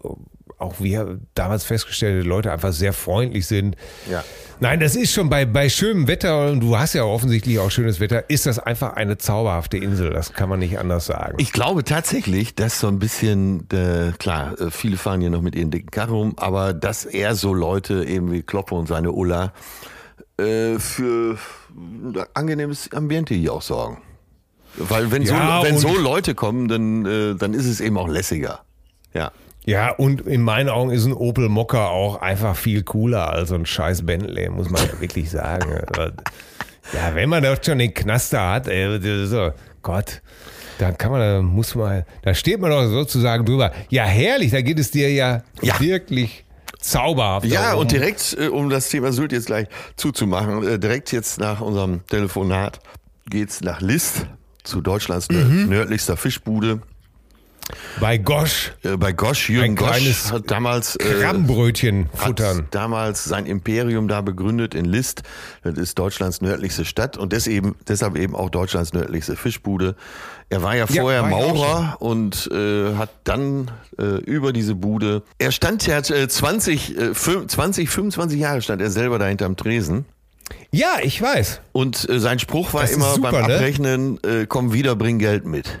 auch wir damals festgestellt, die Leute einfach sehr freundlich sind. Ja. Nein, das ist schon bei, bei schönem Wetter und du hast ja offensichtlich auch schönes Wetter, ist das einfach eine zauberhafte Insel. Das kann man nicht anders sagen. Ich glaube tatsächlich, dass so ein bisschen, äh, klar, viele fahren hier noch mit ihren dicken Karren rum, aber dass eher so Leute eben wie Kloppo und seine Ulla für angenehmes Ambiente hier auch sorgen. Weil wenn, ja, so, wenn so Leute kommen, dann, dann ist es eben auch lässiger. Ja. Ja, und in meinen Augen ist ein Opel Mokka auch einfach viel cooler als so ein scheiß Bentley, muss man ja wirklich sagen. Ja, wenn man doch schon den Knaster hat, ey, so, Gott, dann kann man, da muss man, da steht man doch sozusagen drüber. Ja, herrlich, da geht es dir ja, ja. wirklich zauberhaft. Ja, darum. Und direkt, um das Thema Sylt jetzt gleich zuzumachen, direkt jetzt nach unserem Telefonat geht's nach List, zu Deutschlands mhm. nördlichster Fischbude. Bei Gosch. Äh, bei Gosch, Jürgen Gosch hat damals äh, Krabbenbrötchen futtern. Hat damals sein Imperium da begründet in List. Das ist Deutschlands nördlichste Stadt und deswegen, deshalb eben auch Deutschlands nördlichste Fischbude. Er war ja vorher ja, war Maurer und äh, hat dann äh, über diese Bude. Er stand ja äh, zwanzig, äh, fünf, zwanzig, fünfundzwanzig Jahre stand er selber da hinterm Tresen. Ja, ich weiß. Und äh, sein Spruch war das immer super, beim Abrechnen: ne? äh, Komm wieder, bring Geld mit.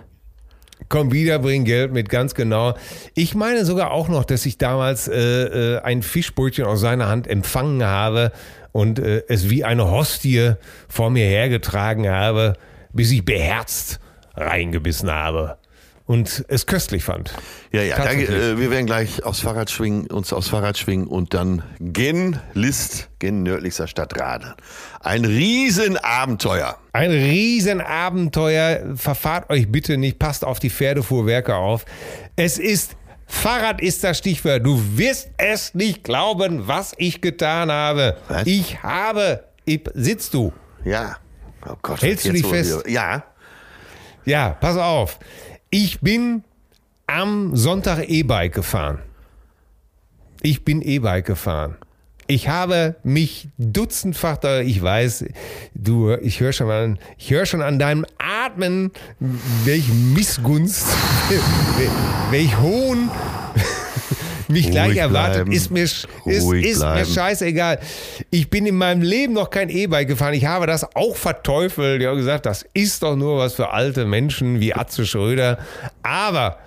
Komm wieder, bring Geld mit, ganz genau. Ich meine sogar auch noch, dass ich damals äh, äh, ein Fischbrötchen aus seiner Hand empfangen habe und äh, es wie eine Hostie vor mir hergetragen habe, bis ich beherzt reingebissen habe und es köstlich fand. Ja, ja, danke, äh, wir werden gleich aufs Fahrrad schwingen, uns aufs Fahrrad schwingen und dann gen List, gen nördlichster Stadt radeln. Ein Riesenabenteuer. Ein Riesenabenteuer. Verfahrt euch bitte nicht, passt auf die Pferdefuhrwerke auf. Es ist, Fahrrad ist das Stichwort. Du wirst es nicht glauben, was ich getan habe. Was? Ich habe, ich, sitzt du? Ja. Oh Gott, hältst du dich fest? Wieder. Ja. Ja, pass auf. Ich bin am Sonntag E-Bike gefahren. Ich bin E-Bike gefahren. Ich habe mich dutzendfach, da, ich weiß, du, ich höre schon an, ich höre schon an deinem Atmen, welch Missgunst, welch Hohn mich gleich ruhig erwartet, bleiben. ist, mir, ist, ist mir scheißegal. Ich bin in meinem Leben noch kein E-Bike gefahren. Ich habe das auch verteufelt. Ich habe gesagt, das ist doch nur was für alte Menschen wie Atze Schröder. Aber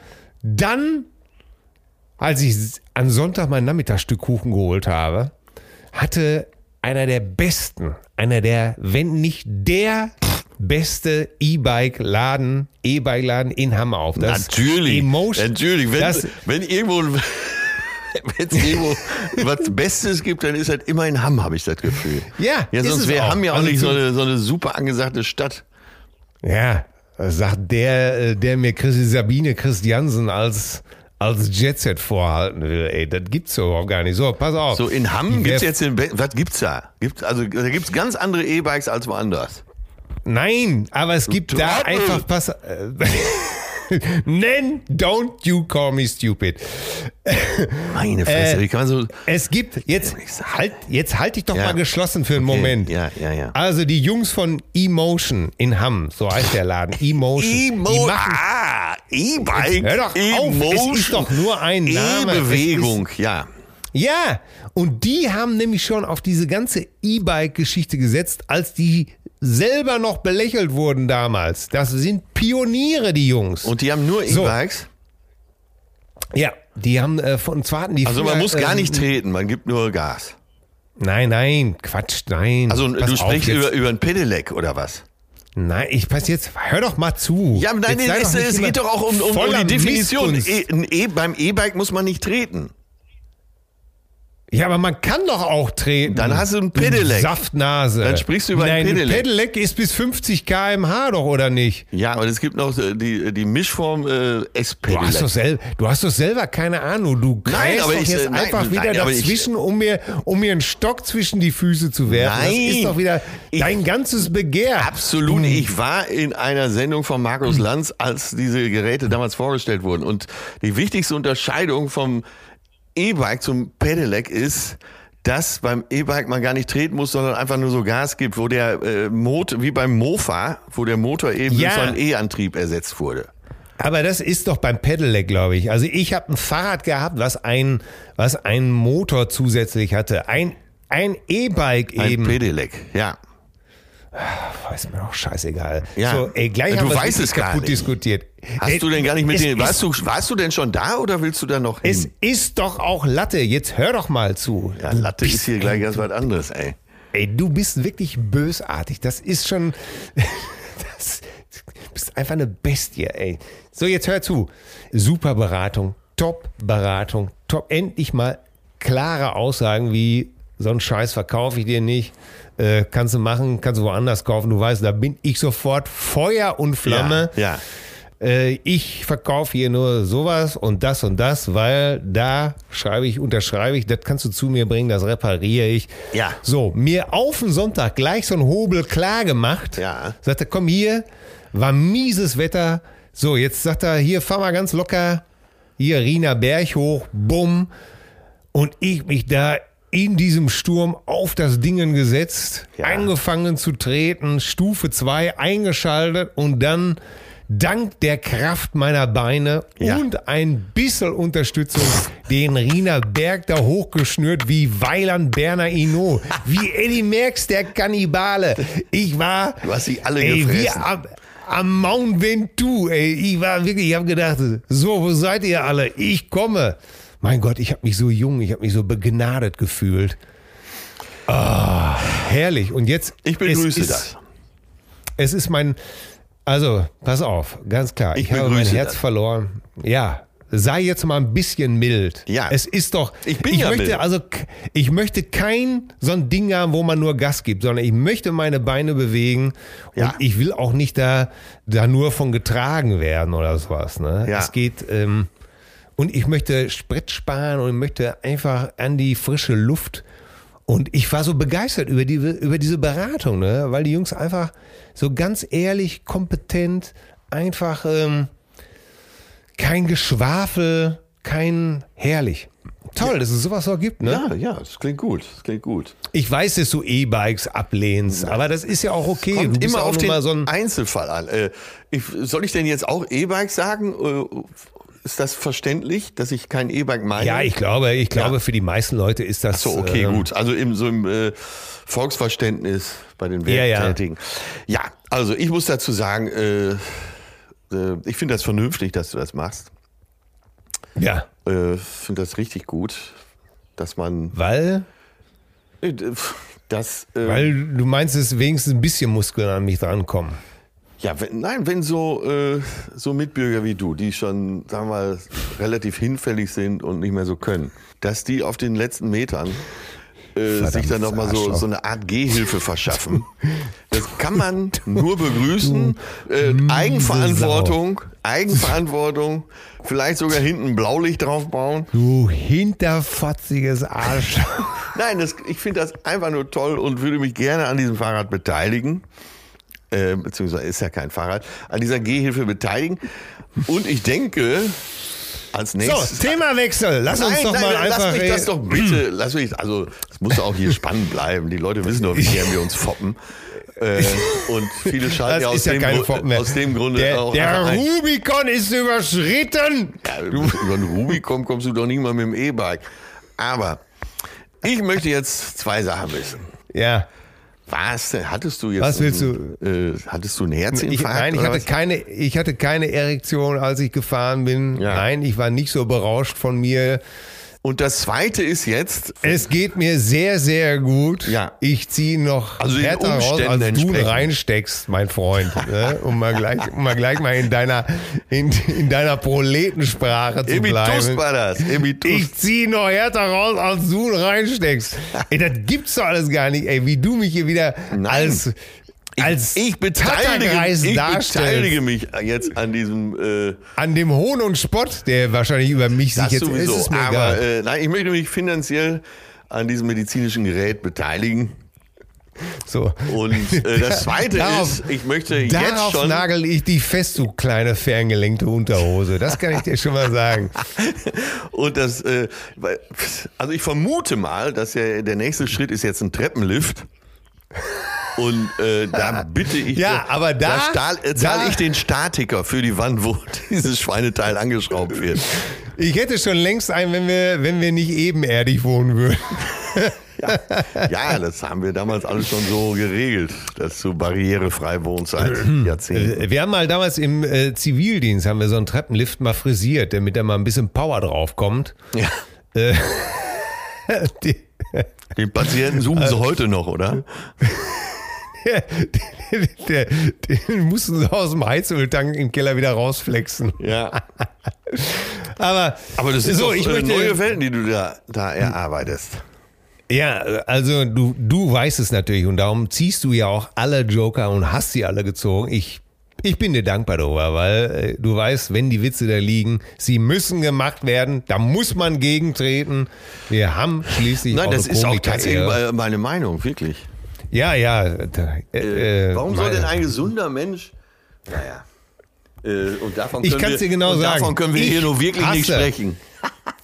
dann, als ich am Sonntag mein Nachmittagsstück Kuchen geholt habe, hatte einer der besten, einer der, wenn nicht der beste E-Bike-Laden, E-Bike-Laden in Hammer auf. Das natürlich, Emotion, natürlich. Wenn, das, wenn irgendwo... Wenn es irgendwo was Bestes gibt, dann ist halt immer in Hamm, habe ich das Gefühl. Ja, ja, sonst wir haben ja auch also nicht so eine, so eine super angesagte Stadt. Ja, sagt der, der mir Christi, Sabine Christiansen als, als Jetset vorhalten will. Ey, das gibt's so überhaupt gar nicht. So, pass auf. So, in Hamm gibt's jetzt den Be- was gibt's da? Gibt's, also, da gibt's ganz andere E-Bikes als woanders. Nein, aber es gibt du, da einfach pass. Nen, don't you call me stupid. Meine Fresse, äh, wie kann man so... Es gibt, jetzt halt, jetzt halt ich doch ja. mal geschlossen für einen okay. Moment. Ja, ja, ja. Also die Jungs von Emotion in Hamm, so heißt der Laden, Emotion. Emo- die machen, ah, E-Bike, hör doch Emotion. Auf, es ist doch nur ein Name. E-Bewegung, ist, ja. Ja, und die haben nämlich schon auf diese ganze E-Bike-Geschichte gesetzt, als die... selber noch belächelt wurden damals. Das sind Pioniere, die Jungs. Und die haben nur E-Bikes? So. Ja, die haben äh, von zweiten die Also früher, man muss gar äh, nicht treten, man gibt nur Gas. Nein, nein, Quatsch, nein. Also pass du sprichst über, über ein Pedelec oder was? Nein, ich pass jetzt, hör doch mal zu. Ja, nein, nein es, es geht doch auch um, um, um die Definition. E, e, beim E-Bike muss man nicht treten. Ja, aber man kann doch auch treten. Dann hast du ein Pedelec. Saftnase. Dann sprichst du über Nein, ein Pedelec. Ein Pedelec ist bis fünfzig Kilometer pro Stunde doch, oder nicht? Ja, aber es gibt noch die, die Mischform äh, S-Pedelec. Du hast, doch sel- du hast doch selber keine Ahnung. Du greifst doch ich, jetzt nein, einfach nein, wieder nein, dazwischen, ich, um, mir, um mir einen Stock zwischen die Füße zu werfen. Nein, das ist doch wieder ich, dein ganzes Begehr. Absolut. Du, ich war in einer Sendung von Markus Lanz, als diese Geräte damals vorgestellt wurden. Und die wichtigste Unterscheidung vom E-Bike zum Pedelec ist, dass beim E-Bike man gar nicht treten muss, sondern einfach nur so Gas gibt, wo der äh, Motor, wie beim Mofa, wo der Motor eben ja. durch so einen E-Antrieb ersetzt wurde. Aber das ist doch beim Pedelec, glaube ich. Also ich habe ein Fahrrad gehabt, was einen was einen Motor zusätzlich hatte. Ein, ein E-Bike ein eben. Ein Pedelec, ja. Ach, ist mir doch scheißegal. Ja. So, ey, gleich du haben wir es kaputt diskutiert. Hast ey, du denn gar nicht mit denen, warst du, warst du denn schon da oder willst du da noch hin? Es ist doch auch Latte, jetzt hör doch mal zu. Ja, Latte ist hier gleich ganz was anderes, ey. Ey, du bist wirklich bösartig, das ist schon, das, du bist einfach eine Bestie, ey. So, jetzt hör zu. Super Beratung, top Beratung, top, endlich mal klare Aussagen wie, so einen Scheiß verkaufe ich dir nicht. Äh, kannst du machen, kannst du woanders kaufen. Du weißt, da bin ich sofort Feuer und Flamme. Ja, ja. Äh, ich verkaufe hier nur sowas und das und das, weil da schreibe ich, unterschreibe ich, das kannst du zu mir bringen, das repariere ich. Ja. So, mir auf den Sonntag gleich so ein Hobel klar gemacht. Ja. Sagte, komm hier, war mieses Wetter, So, jetzt sagt er, hier fahr mal ganz locker, hier Rina Berg hoch, bumm. Und ich mich da in diesem Sturm auf das Dingen gesetzt, ja. angefangen zu treten, Stufe zwei eingeschaltet und dann dank der Kraft meiner Beine ja. und ein bisschen Unterstützung den Rina Berg da hochgeschnürt wie Weiland Berner Hinault, wie Eddie Merckx, der Kannibale. Ich war... Du hast sie alle ey, gefressen. Wir ab, am Mount Ventoux, ey, ich war wirklich, ich habe gedacht, so, wo seid ihr alle? Ich komme. Mein Gott, ich habe mich so jung, ich habe mich so begnadet gefühlt. Oh, herrlich. Und jetzt... Ich begrüße es ist, das. Es ist mein... Also, pass auf, ganz klar. Ich, ich habe mein Herz das. verloren. Ja, sei jetzt mal ein bisschen mild. Ja. Es ist doch... Ich bin ich ja möchte mild. Also, ich möchte kein so ein Ding haben, wo man nur Gas gibt, sondern ich möchte meine Beine bewegen ja. und ich will auch nicht da, da nur von getragen werden oder sowas. Ne? Ja. Es geht... Ähm, und ich möchte Sprit sparen und ich möchte einfach an die frische Luft... Und ich war so begeistert über die, über diese Beratung, ne? Weil die Jungs einfach so ganz ehrlich, kompetent, einfach ähm, kein Geschwafel, kein herrlich. Toll, ja. dass es sowas auch gibt, ne? Ja, ja, das klingt gut, das klingt gut. Ich weiß, dass du E-Bikes ablehnst, ja. aber das ist ja auch okay. Kommt immer auf den so ein Einzelfall an. Äh, ich, soll ich denn jetzt auch E-Bikes sagen? Äh, Ist das verständlich, dass ich kein E-Bike meine? Ja, ich glaube, ich glaube, ja. für die meisten Leute ist das. Ach so, okay, ähm, gut. Also im so im äh, Volksverständnis bei den Werktätigen. Ja, ja. ja, also ich muss dazu sagen, äh, äh, ich finde das vernünftig, dass du das machst. Ja, ich äh, finde das richtig gut, dass man. Weil? Äh, das, äh, weil du meinst, es wenigstens ein bisschen Muskeln an mich drankommen. Ja, wenn, nein, wenn so, äh, so Mitbürger wie du, die schon, sagen wir mal, relativ hinfällig sind und nicht mehr so können, dass die auf den letzten Metern äh, sich dann nochmal so, so eine Art Gehhilfe verschaffen. Das kann man nur begrüßen. Äh, Eigenverantwortung, Eigenverantwortung, vielleicht sogar hinten Blaulicht draufbauen. Du hinterfotziges Arsch. Nein, das, ich finde das einfach nur toll und würde mich gerne an diesem Fahrrad beteiligen. Äh, beziehungsweise ist ja kein Fahrrad, an dieser Gehhilfe beteiligen. Und ich denke, als nächstes... So, Themawechsel. Lass nein, uns doch nein, mal einfach... Lass mich ey. das doch bitte... Lass mich, also, es muss auch hier spannend bleiben. Die Leute wissen doch, wie gern wir uns foppen. Äh, und viele schalten ja aus, ja dem, aus dem Grunde der, auch... Der Rubikon ist überschritten! Ja, du, über den Rubikon kommst du doch nicht mal mit dem E-Bike. Aber ich möchte jetzt zwei Sachen wissen. Ja. Was? Hattest du jetzt? Was willst einen, du? Äh, hattest du einen Herzinfarkt? Ich, nein, ich hatte was? keine. Ich hatte keine Erektion, als ich gefahren bin. Ja. Nein, ich war nicht so berauscht von mir. Und das Zweite ist jetzt: Es geht mir sehr, sehr gut. Ja. Ich ziehe noch also härter raus, als du reinsteckst, mein Freund. Ne? Um mal gleich, um mal gleich mal in deiner in, in deiner Proletensprache zu bleiben. War das. Ich ziehe noch härter raus, als du reinsteckst. Ey, das gibt's doch alles gar nicht. Ey, wie du mich hier wieder Nein. als Als ich, ich, beteilige, ich beteilige mich jetzt an diesem... Äh, an dem Hohn und Spott, der wahrscheinlich über mich sich jetzt... Sowieso, ist es mir aber äh, nein, ich möchte mich finanziell an diesem medizinischen Gerät beteiligen. So. Und äh, das Zweite darauf, ist, ich möchte jetzt schon... Darauf nagel ich dich fest, du kleine ferngelenkte Unterhose. Das kann ich dir schon mal sagen. Und das... Äh, also ich vermute mal, dass ja der nächste Schritt ist jetzt ein Treppenlift. Und äh, da bitte ich, ja, dir, aber da, da zahle zahl ich den Statiker für die Wand, wo dieses Schweineteil angeschraubt wird. Ich hätte schon längst einen, wenn wir, wenn wir nicht ebenerdig wohnen würden. Ja. ja, das haben wir damals alles schon so geregelt, dass du barrierefrei wohnst seit Jahrzehnten. Wir haben mal damals im äh, Zivildienst haben wir so einen Treppenlift mal frisiert, damit da mal ein bisschen Power drauf kommt. Ja. Äh, die, den Patienten suchen sie äh, heute noch, oder? Den, den, den mussten sie aus dem Heizöltank im Keller wieder rausflexen. Ja. Aber, Aber das ist so, doch, ich möchte, neue Welten, die du da, da erarbeitest. Ja, also du, du weißt es natürlich und darum ziehst du ja auch alle Joker und hast sie alle gezogen. Ich, ich bin dir dankbar darüber, weil äh, du weißt, wenn die Witze da liegen, sie müssen gemacht werden, da muss man gegentreten. Wir haben schließlich Nein, das ist auch tatsächlich meine Meinung, wirklich. Ja, ja. Äh, äh, Warum soll denn ein gesunder Mensch... Naja. Äh, und davon können ich kann's wir, dir genau und sagen. Davon können wir ich hier nur wirklich hasse. nicht sprechen.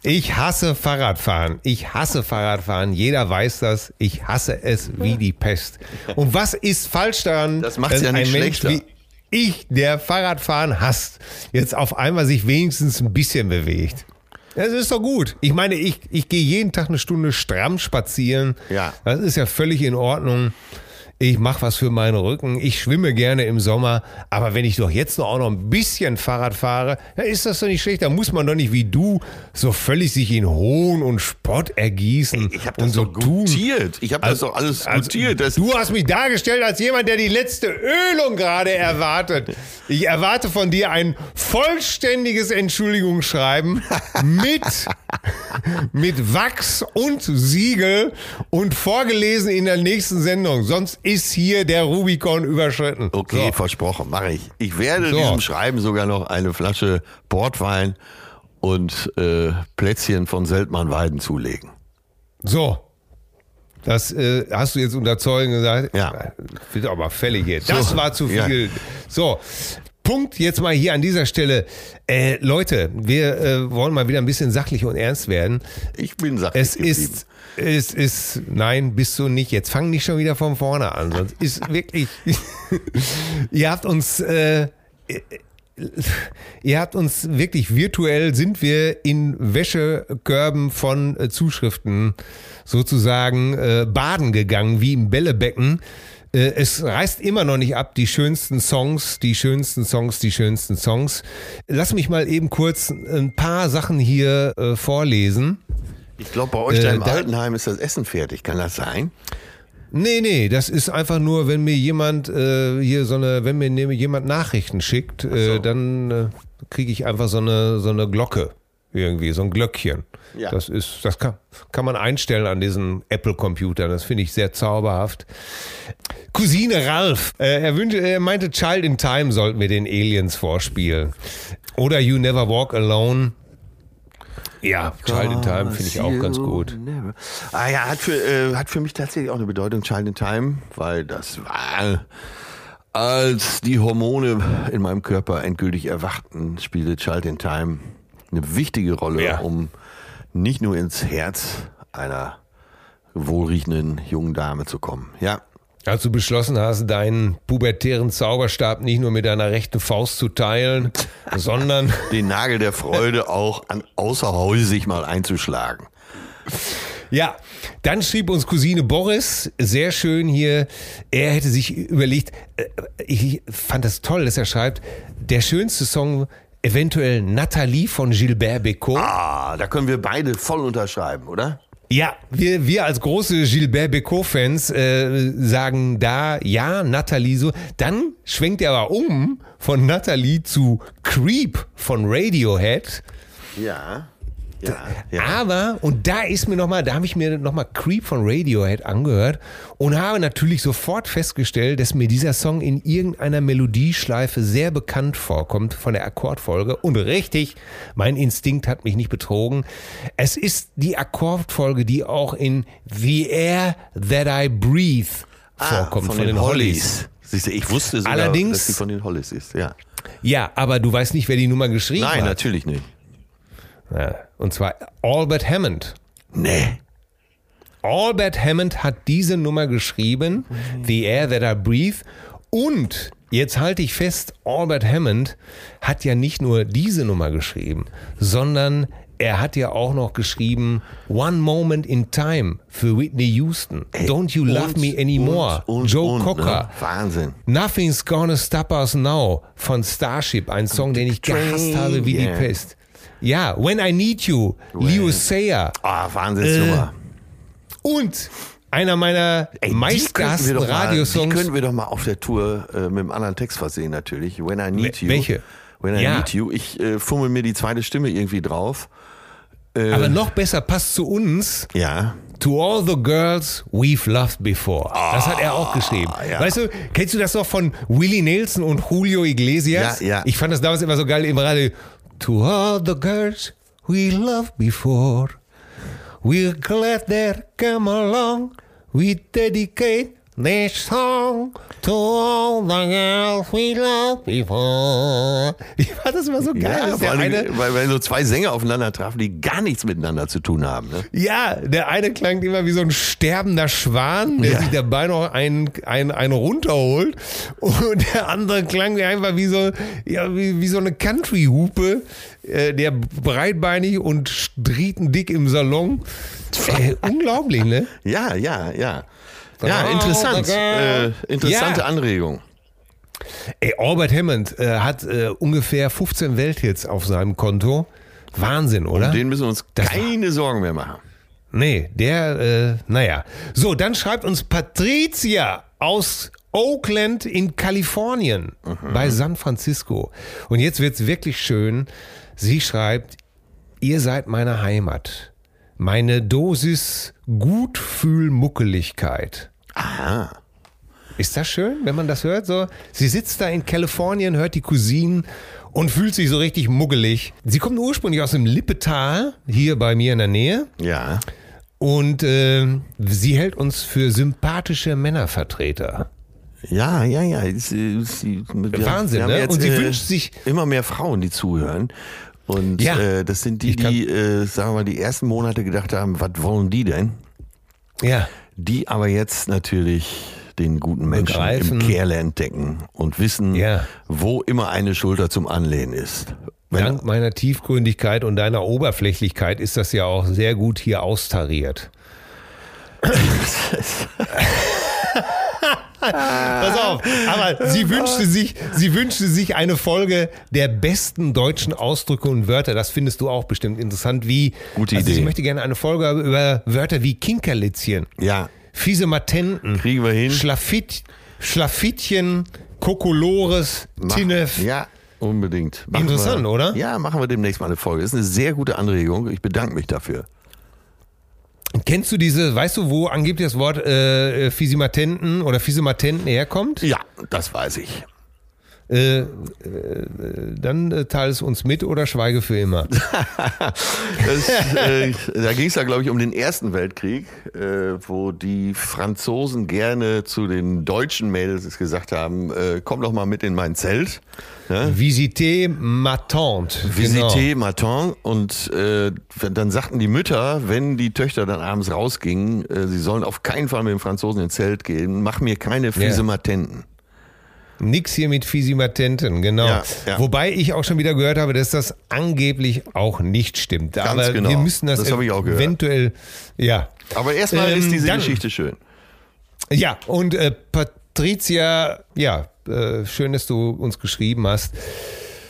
Ich hasse Fahrradfahren. Ich hasse Fahrradfahren. Jeder weiß das. Ich hasse es wie die Pest. Und was ist falsch daran? Das macht's ja nicht schlechter. Mensch wie ich, der Fahrradfahren hasst, jetzt auf einmal sich wenigstens ein bisschen bewegt. Das ist doch gut. Ich meine, ich, ich gehe jeden Tag eine Stunde stramm spazieren. Ja. Das ist ja völlig in Ordnung. Ich mache was für meinen Rücken. Ich schwimme gerne im Sommer. Aber wenn ich doch jetzt noch auch noch ein bisschen Fahrrad fahre, dann ist das doch nicht schlecht. Da muss man doch nicht wie du so völlig sich in Hohn und Spott ergießen. Hey, ich habe das, so hab das doch gutiert. Ich habe das doch alles gutiert. Das du hast mich dargestellt als jemand, der die letzte Ölung gerade erwartet. Ich erwarte von dir ein vollständiges Entschuldigungsschreiben mit, mit Wachs und Siegel und vorgelesen in der nächsten Sendung. Sonst ist hier der Rubikon überschritten. Okay, so. Versprochen, mache ich. Ich werde so. diesem Schreiben sogar noch eine Flasche Portwein und äh, Plätzchen von Seltmann-Weiden zulegen. So, das äh, hast du jetzt unter Zeugen gesagt. Ja. Wird aber fällig hier. Das so. war zu viel. Ja. So, Punkt jetzt mal hier an dieser Stelle. Äh, Leute, wir äh, wollen mal wieder ein bisschen sachlich und ernst werden. Ich bin sachlich Es ist... Es ist, nein, bist du nicht. Jetzt fang nicht schon wieder von vorne an. Sonst ist wirklich, ihr habt uns, äh, ihr habt uns wirklich virtuell, sind wir in Wäschekörben von äh, Zuschriften sozusagen äh, baden gegangen, wie im Bällebecken. Äh, es reißt immer noch nicht ab, die schönsten Songs, die schönsten Songs, die schönsten Songs. Lass mich mal eben kurz ein paar Sachen hier äh, vorlesen. Ich glaube, bei euch äh, da im Altenheim ist das Essen fertig. Kann das sein? Nee, nee, das ist einfach nur, wenn mir jemand äh, hier so eine, wenn mir jemand Nachrichten schickt, äh, so. dann äh, kriege ich einfach so eine, so eine Glocke irgendwie, so ein Glöckchen. Ja. Das ist, das kann, kann man einstellen an diesen Apple-Computern. Das finde ich sehr zauberhaft. Cousine Ralf, äh, er, wünschte, er meinte, Child in Time sollten wir den Aliens vorspielen. Oder You Never Walk Alone. Ja, Child in Time finde ich auch ganz gut. Ah ja, hat für, äh, hat für mich tatsächlich auch eine Bedeutung, Child in Time, weil das war, als die Hormone in meinem Körper endgültig erwachten, spielte Child in Time eine wichtige Rolle, ja. um nicht nur ins Herz einer wohlriechenden jungen Dame zu kommen. Ja. Als du beschlossen hast, deinen pubertären Zauberstab nicht nur mit deiner rechten Faust zu teilen, sondern... den Nagel der Freude auch an außerhäusig mal einzuschlagen. Ja, dann schrieb uns Cousine Boris, sehr schön hier, er hätte sich überlegt, ich fand das toll, dass er schreibt, der schönste Song... eventuell Nathalie von Gilbert Bécaud. Ah, da können wir beide voll unterschreiben, oder? Ja, wir, wir als große Gilbert Bécaud-Fans äh, sagen da, ja, Nathalie so. Dann schwenkt er aber um von Nathalie zu Creep von Radiohead. Ja, ja, ja. Aber, und da ist mir nochmal, da habe ich mir nochmal Creep von Radiohead angehört und habe natürlich sofort festgestellt, dass mir dieser Song in irgendeiner Melodieschleife sehr bekannt vorkommt von der Akkordfolge. Und richtig, mein Instinkt hat mich nicht betrogen. Es ist die Akkordfolge, die auch in The Air That I Breathe vorkommt, ah, von, von den Hollies. Siehst du, ich wusste sogar, allerdings, dass sie von den Hollies ist, ja. Ja, aber du weißt nicht, wer die Nummer geschrieben Nein, hat. Nein, natürlich nicht. Ja, und zwar Albert Hammond. Nee. Albert Hammond hat diese Nummer geschrieben, mhm. The Air That I Breathe. Und jetzt halte ich fest, Albert Hammond hat ja nicht nur diese Nummer geschrieben, sondern er hat ja auch noch geschrieben One Moment in Time für Whitney Houston. Ey, Don't You Love und, Me Anymore, und, und, Joe und, Cocker. Ne? Wahnsinn. Nothing's Gonna Stop Us Now von Starship, ein Song, den ich gehasst habe wie yeah. die Pest. Ja, When I Need You, well. Leo Sayer. Ah, oh, Wahnsinnsnummer. Äh, und einer meiner meistgehassten Radiosongs. Die können wir doch mal auf der Tour äh, mit einem anderen Text versehen natürlich. When I Need We- You. Welche? When I ja. Need You. Ich äh, fummel mir die zweite Stimme irgendwie drauf. Äh, Aber noch besser passt zu uns. Ja. To all the girls we've loved before. Oh, das hat er auch geschrieben. Ja. Weißt du, kennst du das noch von Willie Nelson und Julio Iglesias? Ja, ja. Ich fand das damals immer so geil im Radio. To all the girls we loved before, we're glad they're come along. We dedicate This song to all the girls we loved before. Ich fand das immer so geil. Ja, der allem, eine, weil, weil so zwei Sänger aufeinander trafen, die gar nichts miteinander zu tun haben. Ne? Ja, der eine klang immer wie so ein sterbender Schwan, der ja. sich dabei noch einen, einen, einen runterholt. Und der andere klang einfach wie so, ja, wie, wie so eine Country-Hupe, äh, der breitbeinig und strietendick im Salon. Äh, unglaublich, ne? Ja, ja, ja. Ja, interessant. Äh, interessante ja. Anregung. Ey, Albert Hammond äh, hat äh, ungefähr fünfzehn Welthits auf seinem Konto. Wahnsinn, oder? Um den müssen wir uns das keine war... Sorgen mehr machen. Nee, der, äh, naja. So, dann schreibt uns Patricia aus Oakland in Kalifornien mhm. bei San Francisco. Und jetzt wird's wirklich schön. Sie schreibt, ihr seid meine Heimat. Meine Dosis Gutfühlmuckeligkeit. Aha. Ist das schön, wenn man das hört? So, sie sitzt da in Kalifornien, hört die Cousinen und fühlt sich so richtig muggelig. Sie kommt ursprünglich aus dem Lippetal, hier bei mir in der Nähe. Ja. Und äh, sie hält uns für sympathische Männervertreter. Ja, ja, ja. Sie, sie, wir, Wahnsinn, wir ne? Jetzt, und sie äh, wünscht sich immer mehr Frauen, die zuhören. Und ja, äh, das sind die, die, äh, sagen wir mal, die ersten Monate gedacht haben, was wollen die denn? Ja. Die aber jetzt natürlich den guten Menschen begreifen, im Kerle entdecken und wissen, ja, wo immer eine Schulter zum Anlehnen ist. Wenn Dank meiner Tiefgründigkeit und deiner Oberflächlichkeit ist das ja auch sehr gut hier austariert. Pass auf, aber sie wünschte sich, sie wünschte sich eine Folge der besten deutschen Ausdrücke und Wörter. Das findest du auch bestimmt interessant. Wie, gute also Idee. Ich möchte gerne eine Folge über Wörter wie Kinkerlitzchen, ja, fiese Matenten, kriegen wir hin. Schlafitt, Schlafittchen, Kokolores, Tinnef. Ja, unbedingt. Machen interessant, wir, oder? Ja, machen wir demnächst mal eine Folge. Ist eine sehr gute Anregung. Ich bedanke mich dafür. Kennst du diese, weißt du, wo angeblich das Wort äh, Fisimatenten oder Fisimatenten herkommt? Ja, das weiß ich. Äh, äh, dann äh, teile es uns mit oder schweige für immer. das, äh, da ging es ja, glaube ich, um den Ersten Weltkrieg, äh, wo die Franzosen gerne zu den deutschen Mädels gesagt haben, äh, komm doch mal mit in mein Zelt. Ne? Visitez ma tante. Visitez genau. ma tante. Und äh, dann sagten die Mütter, wenn die Töchter dann abends rausgingen, äh, sie sollen auf keinen Fall mit den Franzosen ins Zelt gehen, mach mir keine Fisimatenten. Yeah. Nix hier mit Fisimatenten, genau. Ja, ja. Wobei ich auch schon wieder gehört habe, dass das angeblich auch nicht stimmt. Ganz aber genau. Wir müssen das, das habe ich auch gehört. Eventuell, ja. Aber erstmal ähm, ist diese dann, Geschichte schön. Ja, und äh, Patricia, ja, äh, schön, dass du uns geschrieben hast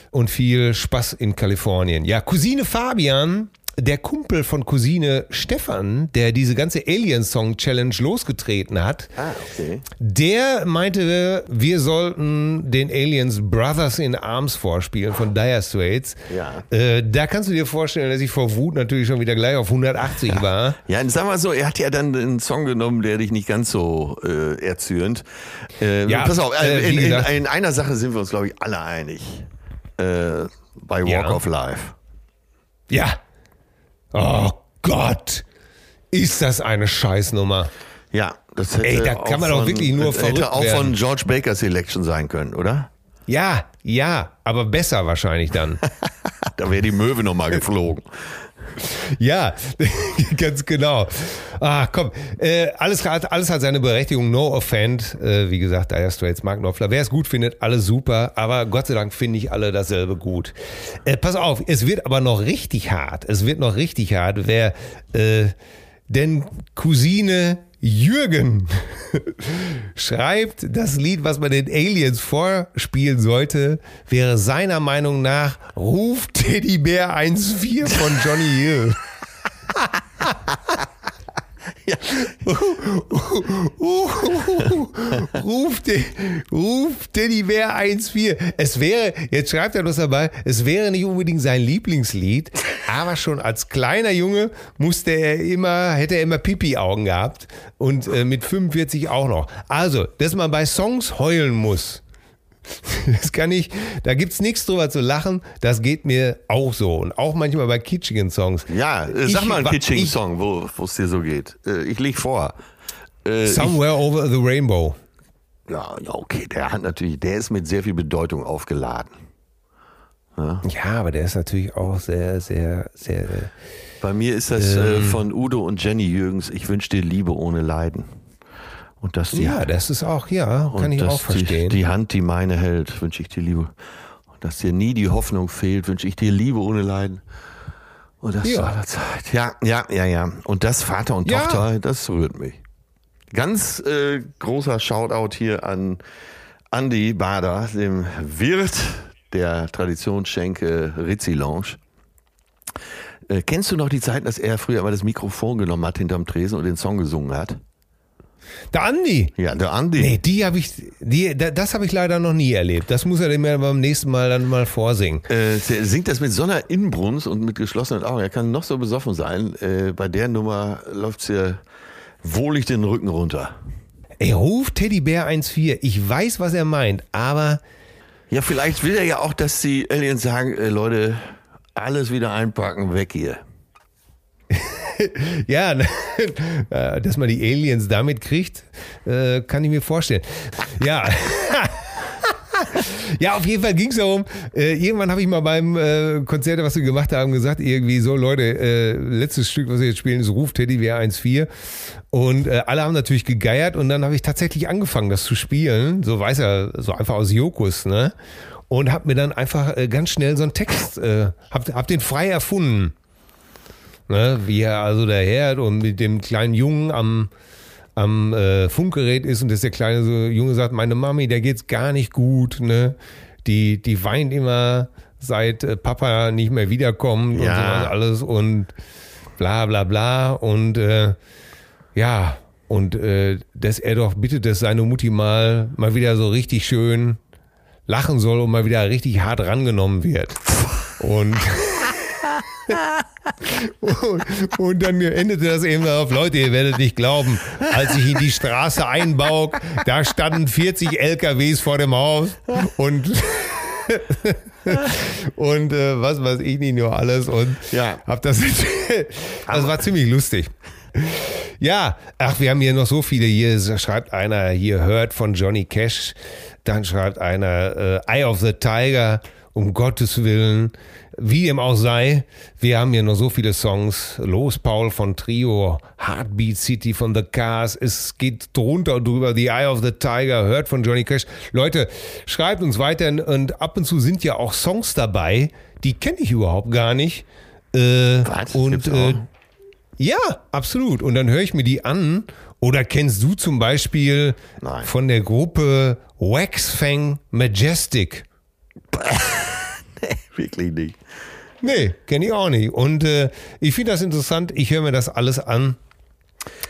und viel Spaß in Kalifornien. Ja, Cousine Fabian, der Kumpel von Cousine Stefan, der diese ganze Alien-Song-Challenge losgetreten hat, ah, okay. der meinte, wir sollten den Aliens Brothers in Arms vorspielen von Dire Straits. Ja. Äh, da kannst du dir vorstellen, dass ich vor Wut natürlich schon wieder gleich auf hundertachtzig ja. war. Ja, sag mal so, er hat ja dann einen Song genommen, der dich nicht ganz so äh, erzürnt. Äh, ja, pass auf, äh, in, in, in einer Sache sind wir uns, glaube ich, alle einig. Äh, bei Walk ja. of Life. Ja. Oh Gott, ist das eine Scheißnummer. Ja, das hätte, Ey, da kann man von, wirklich nur verrückt hätte auch werden. Von George Baker's Selection sein können, oder? Ja, ja, aber besser wahrscheinlich dann. Da wäre die Möwe nochmal geflogen. Ja, ganz genau. Ah, komm, äh, alles, alles hat seine Berechtigung, no offend. Äh, wie gesagt, Dire Straits, Mark Knopfler. Wer es gut findet, alles super. Aber Gott sei Dank finde ich alle dasselbe gut. Äh, pass auf, es wird aber noch richtig hart. Es wird noch richtig hart. Wer äh, denn Cousine Jürgen schreibt, das Lied, was man den Aliens vorspielen sollte, wäre seiner Meinung nach Ruf Teddybär eins vier von Johnny Hill. Ja. Uh, uh, uh, uh, uh. Ruf, den, ruf Teddybär eins vier. Es wäre, jetzt schreibt er bloß dabei, es wäre nicht unbedingt sein Lieblingslied, aber schon als kleiner Junge musste er immer, hätte er immer Pipi-Augen gehabt und äh, mit fünfundvierzig auch noch. Also, dass man bei Songs heulen muss, das kann ich, da gibt's nichts drüber zu lachen, das geht mir auch so und auch manchmal bei kitschigen Songs. Ja, äh, sag ich, mal einen kitschigen ich, Song, wo es dir so geht. Äh, ich leg vor. Äh, Somewhere ich, over the Rainbow. Ja, ja, okay, der hat natürlich, der ist mit sehr viel Bedeutung aufgeladen. Ja, ja, aber der ist natürlich auch sehr, sehr, sehr. Bei mir ist das ähm, äh, von Udo und Jenny Jürgens, ich wünsche dir Liebe ohne Leiden. Und dass die, ja, das ist auch, ja, kann ich auch verstehen. Die, die Hand, die meine hält, wünsche ich dir Liebe. Und dass dir nie die Hoffnung fehlt, wünsche ich dir Liebe ohne Leiden. Und das war der Zeit. Ja, ja, ja, ja. Und das Vater und ja. Tochter, das rührt mich. Ganz äh, großer Shoutout hier an Andy Bader, dem Wirt der Traditionsschenke Rizzi Lounge. Äh, kennst du noch die Zeit, dass er früher mal das Mikrofon genommen hat hinterm Tresen und den Song gesungen hat? Der Andi? Ja, der Andi. Nee, die habe ich, die, das habe ich leider noch nie erlebt. Das muss er dem ja beim nächsten Mal dann mal vorsingen. Äh, er singt das mit so einer Inbrunst und mit geschlossenen Augen. Er kann noch so besoffen sein. Äh, bei der Nummer läuft es hier wohlig den Rücken runter. Ey, ruf Teddybär eins vier. Ich weiß, was er meint, aber... Ja, vielleicht will er ja auch, dass die Aliens sagen, äh, Leute, alles wieder einpacken, weg hier. Ja, dass man die Aliens damit kriegt, kann ich mir vorstellen. Ja, ja, auf jeden Fall ging es darum, irgendwann habe ich mal beim Konzert, was wir gemacht haben, gesagt, irgendwie so, Leute, letztes Stück, was wir jetzt spielen, ist Ruf Teddybär eins vier. Und alle haben natürlich gegeiert und dann habe ich tatsächlich angefangen, das zu spielen. So weiß er, so einfach aus Jokus, ne? Und habe mir dann einfach ganz schnell so einen Text, hab, hab den frei erfunden. Ne, wie er also der Herd und mit dem kleinen Jungen am, am äh, Funkgerät ist und dass der kleine so, Junge sagt, meine Mami, der geht's gar nicht gut, ne? Die, die weint immer, seit äh, Papa nicht mehr wiederkommt und ja. so alles und bla bla bla und äh, ja, und äh, dass er doch bittet, dass seine Mutti mal, mal wieder so richtig schön lachen soll und mal wieder richtig hart rangenommen wird. Und und, und dann endete das eben darauf, Leute, ihr werdet nicht glauben, als ich in die Straße einbog, da standen vierzig L K Ws vor dem Haus und und äh, was weiß ich nicht nur alles und ja. hab das, das war ziemlich lustig. Ja, ach, wir haben hier noch so viele. Hier schreibt einer, hier hört von Johnny Cash, dann schreibt einer äh, Eye of the Tiger, um Gottes Willen. Wie dem auch sei, wir haben hier noch so viele Songs. Los, Paul von Trio, Heartbeat City von The Cars, es geht drunter und drüber, The Eye of the Tiger, hört von Johnny Cash. Leute, schreibt uns weiterhin und ab und zu sind ja auch Songs dabei, die kenne ich überhaupt gar nicht. Äh, Was? Und äh, ja, absolut. Und dann höre ich mir die an. Oder kennst du zum Beispiel Nein. von der Gruppe Waxfang Majestic? Nee, wirklich nicht. Nee, kenne ich auch nicht. Und äh, ich finde das interessant. Ich höre mir das alles an.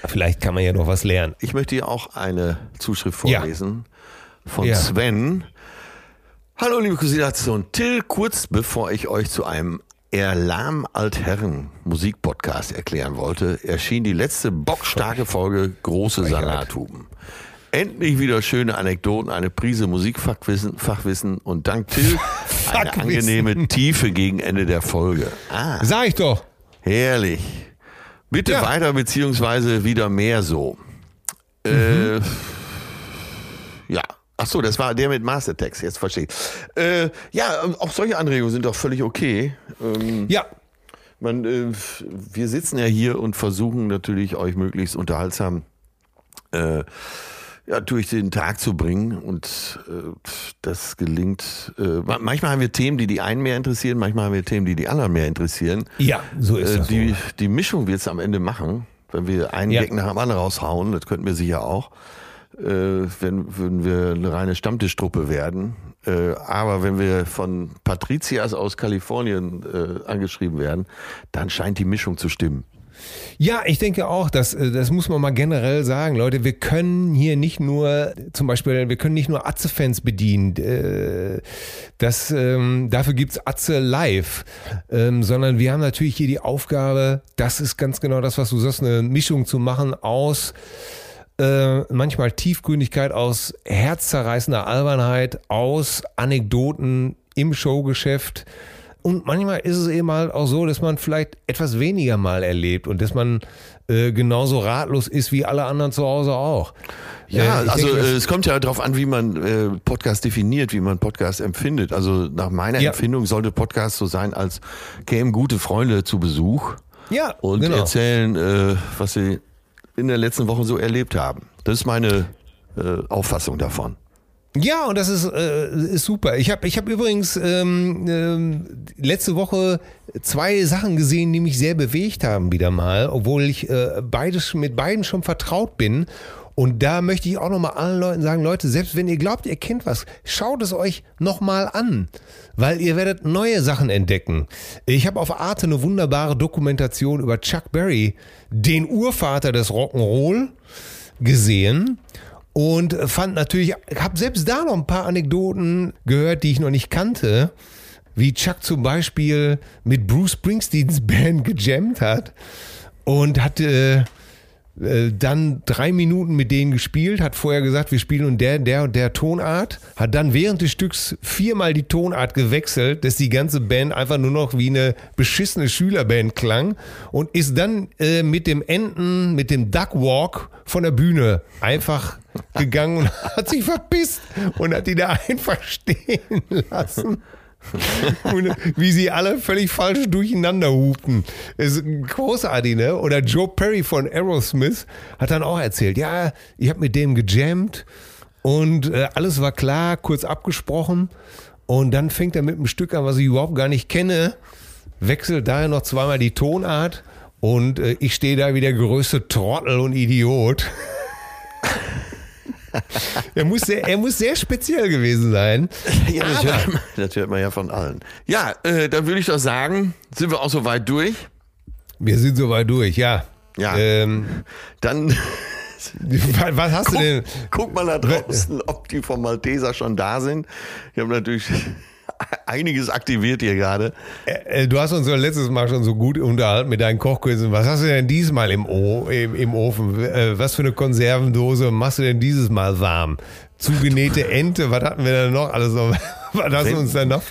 Vielleicht kann man ja noch was lernen. Ich möchte hier auch eine Zuschrift vorlesen ja. von ja. Sven. Hallo, liebe Cousination. Till, kurz bevor ich euch zu einem Erlahm-Altherren-Musikpodcast erklären wollte, erschien die letzte bockstarke Folge Große Salathuben. Endlich wieder schöne Anekdoten, eine Prise Musikfachwissen Fachwissen und dank Till eine angenehme Tiefe gegen Ende der Folge. Ah, sag ich doch. Herrlich. Bitte ja. weiter, beziehungsweise wieder mehr so. Mhm. Äh, ja. Ach so, das war der mit Mars Attacks, jetzt verstehe ich. Äh, ja, auch solche Anregungen sind doch völlig okay. Ähm, ja. Man, äh, wir sitzen ja hier und versuchen natürlich, euch möglichst unterhaltsam äh, ja, durch den Tag zu bringen und äh, das gelingt. Äh, manchmal haben wir Themen, die die einen mehr interessieren, manchmal haben wir Themen, die die anderen mehr interessieren. Ja, so ist äh, das. Die, die Mischung wird es am Ende machen, wenn wir einen ja. Gag nach dem anderen raushauen, das könnten wir sicher auch, äh, wenn, wenn wir eine reine Stammtischtruppe werden. Äh, aber wenn wir von Patrizias aus Kalifornien äh, angeschrieben werden, dann scheint die Mischung zu stimmen. Ja, ich denke auch, das, das muss man mal generell sagen, Leute, wir können hier nicht nur, zum Beispiel, wir können nicht nur Atze-Fans bedienen, das, dafür gibt es Atze live, sondern wir haben natürlich hier die Aufgabe, das ist ganz genau das, was du sagst, eine Mischung zu machen aus manchmal Tiefgründigkeit, aus herzzerreißender Albernheit, aus Anekdoten im Showgeschäft, Und manchmal ist es eben halt auch so, dass man vielleicht etwas weniger mal erlebt und dass man äh, genauso ratlos ist wie alle anderen zu Hause auch. Ja, äh, also denke, es kommt ja darauf an, wie man äh, Podcast definiert, wie man Podcast empfindet. Also nach meiner ja. Empfindung sollte Podcast so sein, als kämen gute Freunde zu Besuch ja, und genau. erzählen, äh, was sie in der letzten Woche so erlebt haben. Das ist meine äh, Auffassung davon. Ja, und das ist, äh, ist super. Ich habe ich hab übrigens ähm, äh, letzte Woche zwei Sachen gesehen, die mich sehr bewegt haben wieder mal, obwohl ich äh, beides, mit beiden schon vertraut bin. Und da möchte ich auch nochmal allen Leuten sagen, Leute, selbst wenn ihr glaubt, ihr kennt was, schaut es euch nochmal an, weil ihr werdet neue Sachen entdecken. Ich habe auf Arte eine wunderbare Dokumentation über Chuck Berry, den Urvater des Rock'n'Roll, gesehen. Und fand natürlich, habe selbst da noch ein paar Anekdoten gehört, die ich noch nicht kannte, wie Chuck zum Beispiel mit Bruce Springsteens Band gejammt hat und hatte äh, dann drei Minuten mit denen gespielt, hat vorher gesagt, wir spielen in der, der und der Tonart, hat dann während des Stücks viermal die Tonart gewechselt, dass die ganze Band einfach nur noch wie eine beschissene Schülerband klang und ist dann äh, mit dem Enten, mit dem Duck Walk von der Bühne einfach gegangen und hat sich verpisst und hat die da einfach stehen lassen. Und wie sie alle völlig falsch durcheinander hupten. Ist großartig, ne? Oder Joe Perry von Aerosmith hat dann auch erzählt, ja, ich habe mit dem gejammt und äh, alles war klar, kurz abgesprochen. Und dann fängt er mit einem Stück an, was ich überhaupt gar nicht kenne, wechselt daher noch zweimal die Tonart und äh, ich stehe da wie der größte Trottel und Idiot. Er muss, sehr, er muss sehr speziell gewesen sein. Ja, das, hört man, das hört man ja von allen. Ja, äh, dann würde ich doch sagen, sind wir auch soweit durch? Wir sind soweit durch, ja. Ja. Ähm, dann. Was hast guck, du denn? Guck mal da draußen, ob die vom Malteser schon da sind. Ich habe natürlich einiges aktiviert hier gerade. Äh, du hast uns ja letztes Mal schon so gut unterhalten mit deinen Kochkünsten. Was hast du denn diesmal im, o- im, im Ofen? Äh, was für eine Konservendose machst du denn dieses Mal warm? Zugenähte Ente, was hatten wir denn noch alles noch? Was hast wenn, du uns denn noch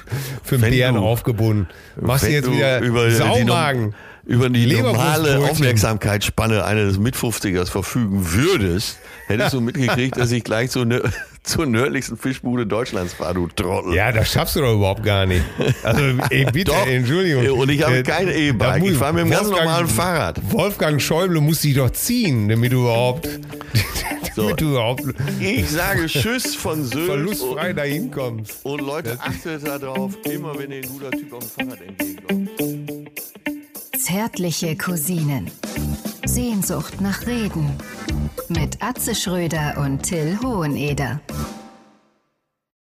für einen Bären du, aufgebunden? Machst du jetzt wieder du über Saumagen? Die, über die normale Aufmerksamkeitsspanne eines Mitfünfzigers verfügen würdest, hättest du mitgekriegt, dass ich gleich so eine zur nördlichsten Fischbude Deutschlands war, du Trottel. Ja, das schaffst du doch überhaupt gar nicht. Also, ey, bitte, doch. Ey, Entschuldigung. Und ich habe äh, kein E-Bike, ich fahre mit dem ganz normalen Fahrrad. Wolfgang Schäuble muss dich doch ziehen, damit du überhaupt... So. damit du überhaupt ich sage Tschüss von Sylt. Verlustfrei dahin kommst. Und Leute, achtet darauf, immer wenn ihr ein guter Typ auf dem Fahrrad entgegenkommt. Zärtliche Cousinen. Sehnsucht nach Reden. Mit Atze Schröder und Till Hoheneder.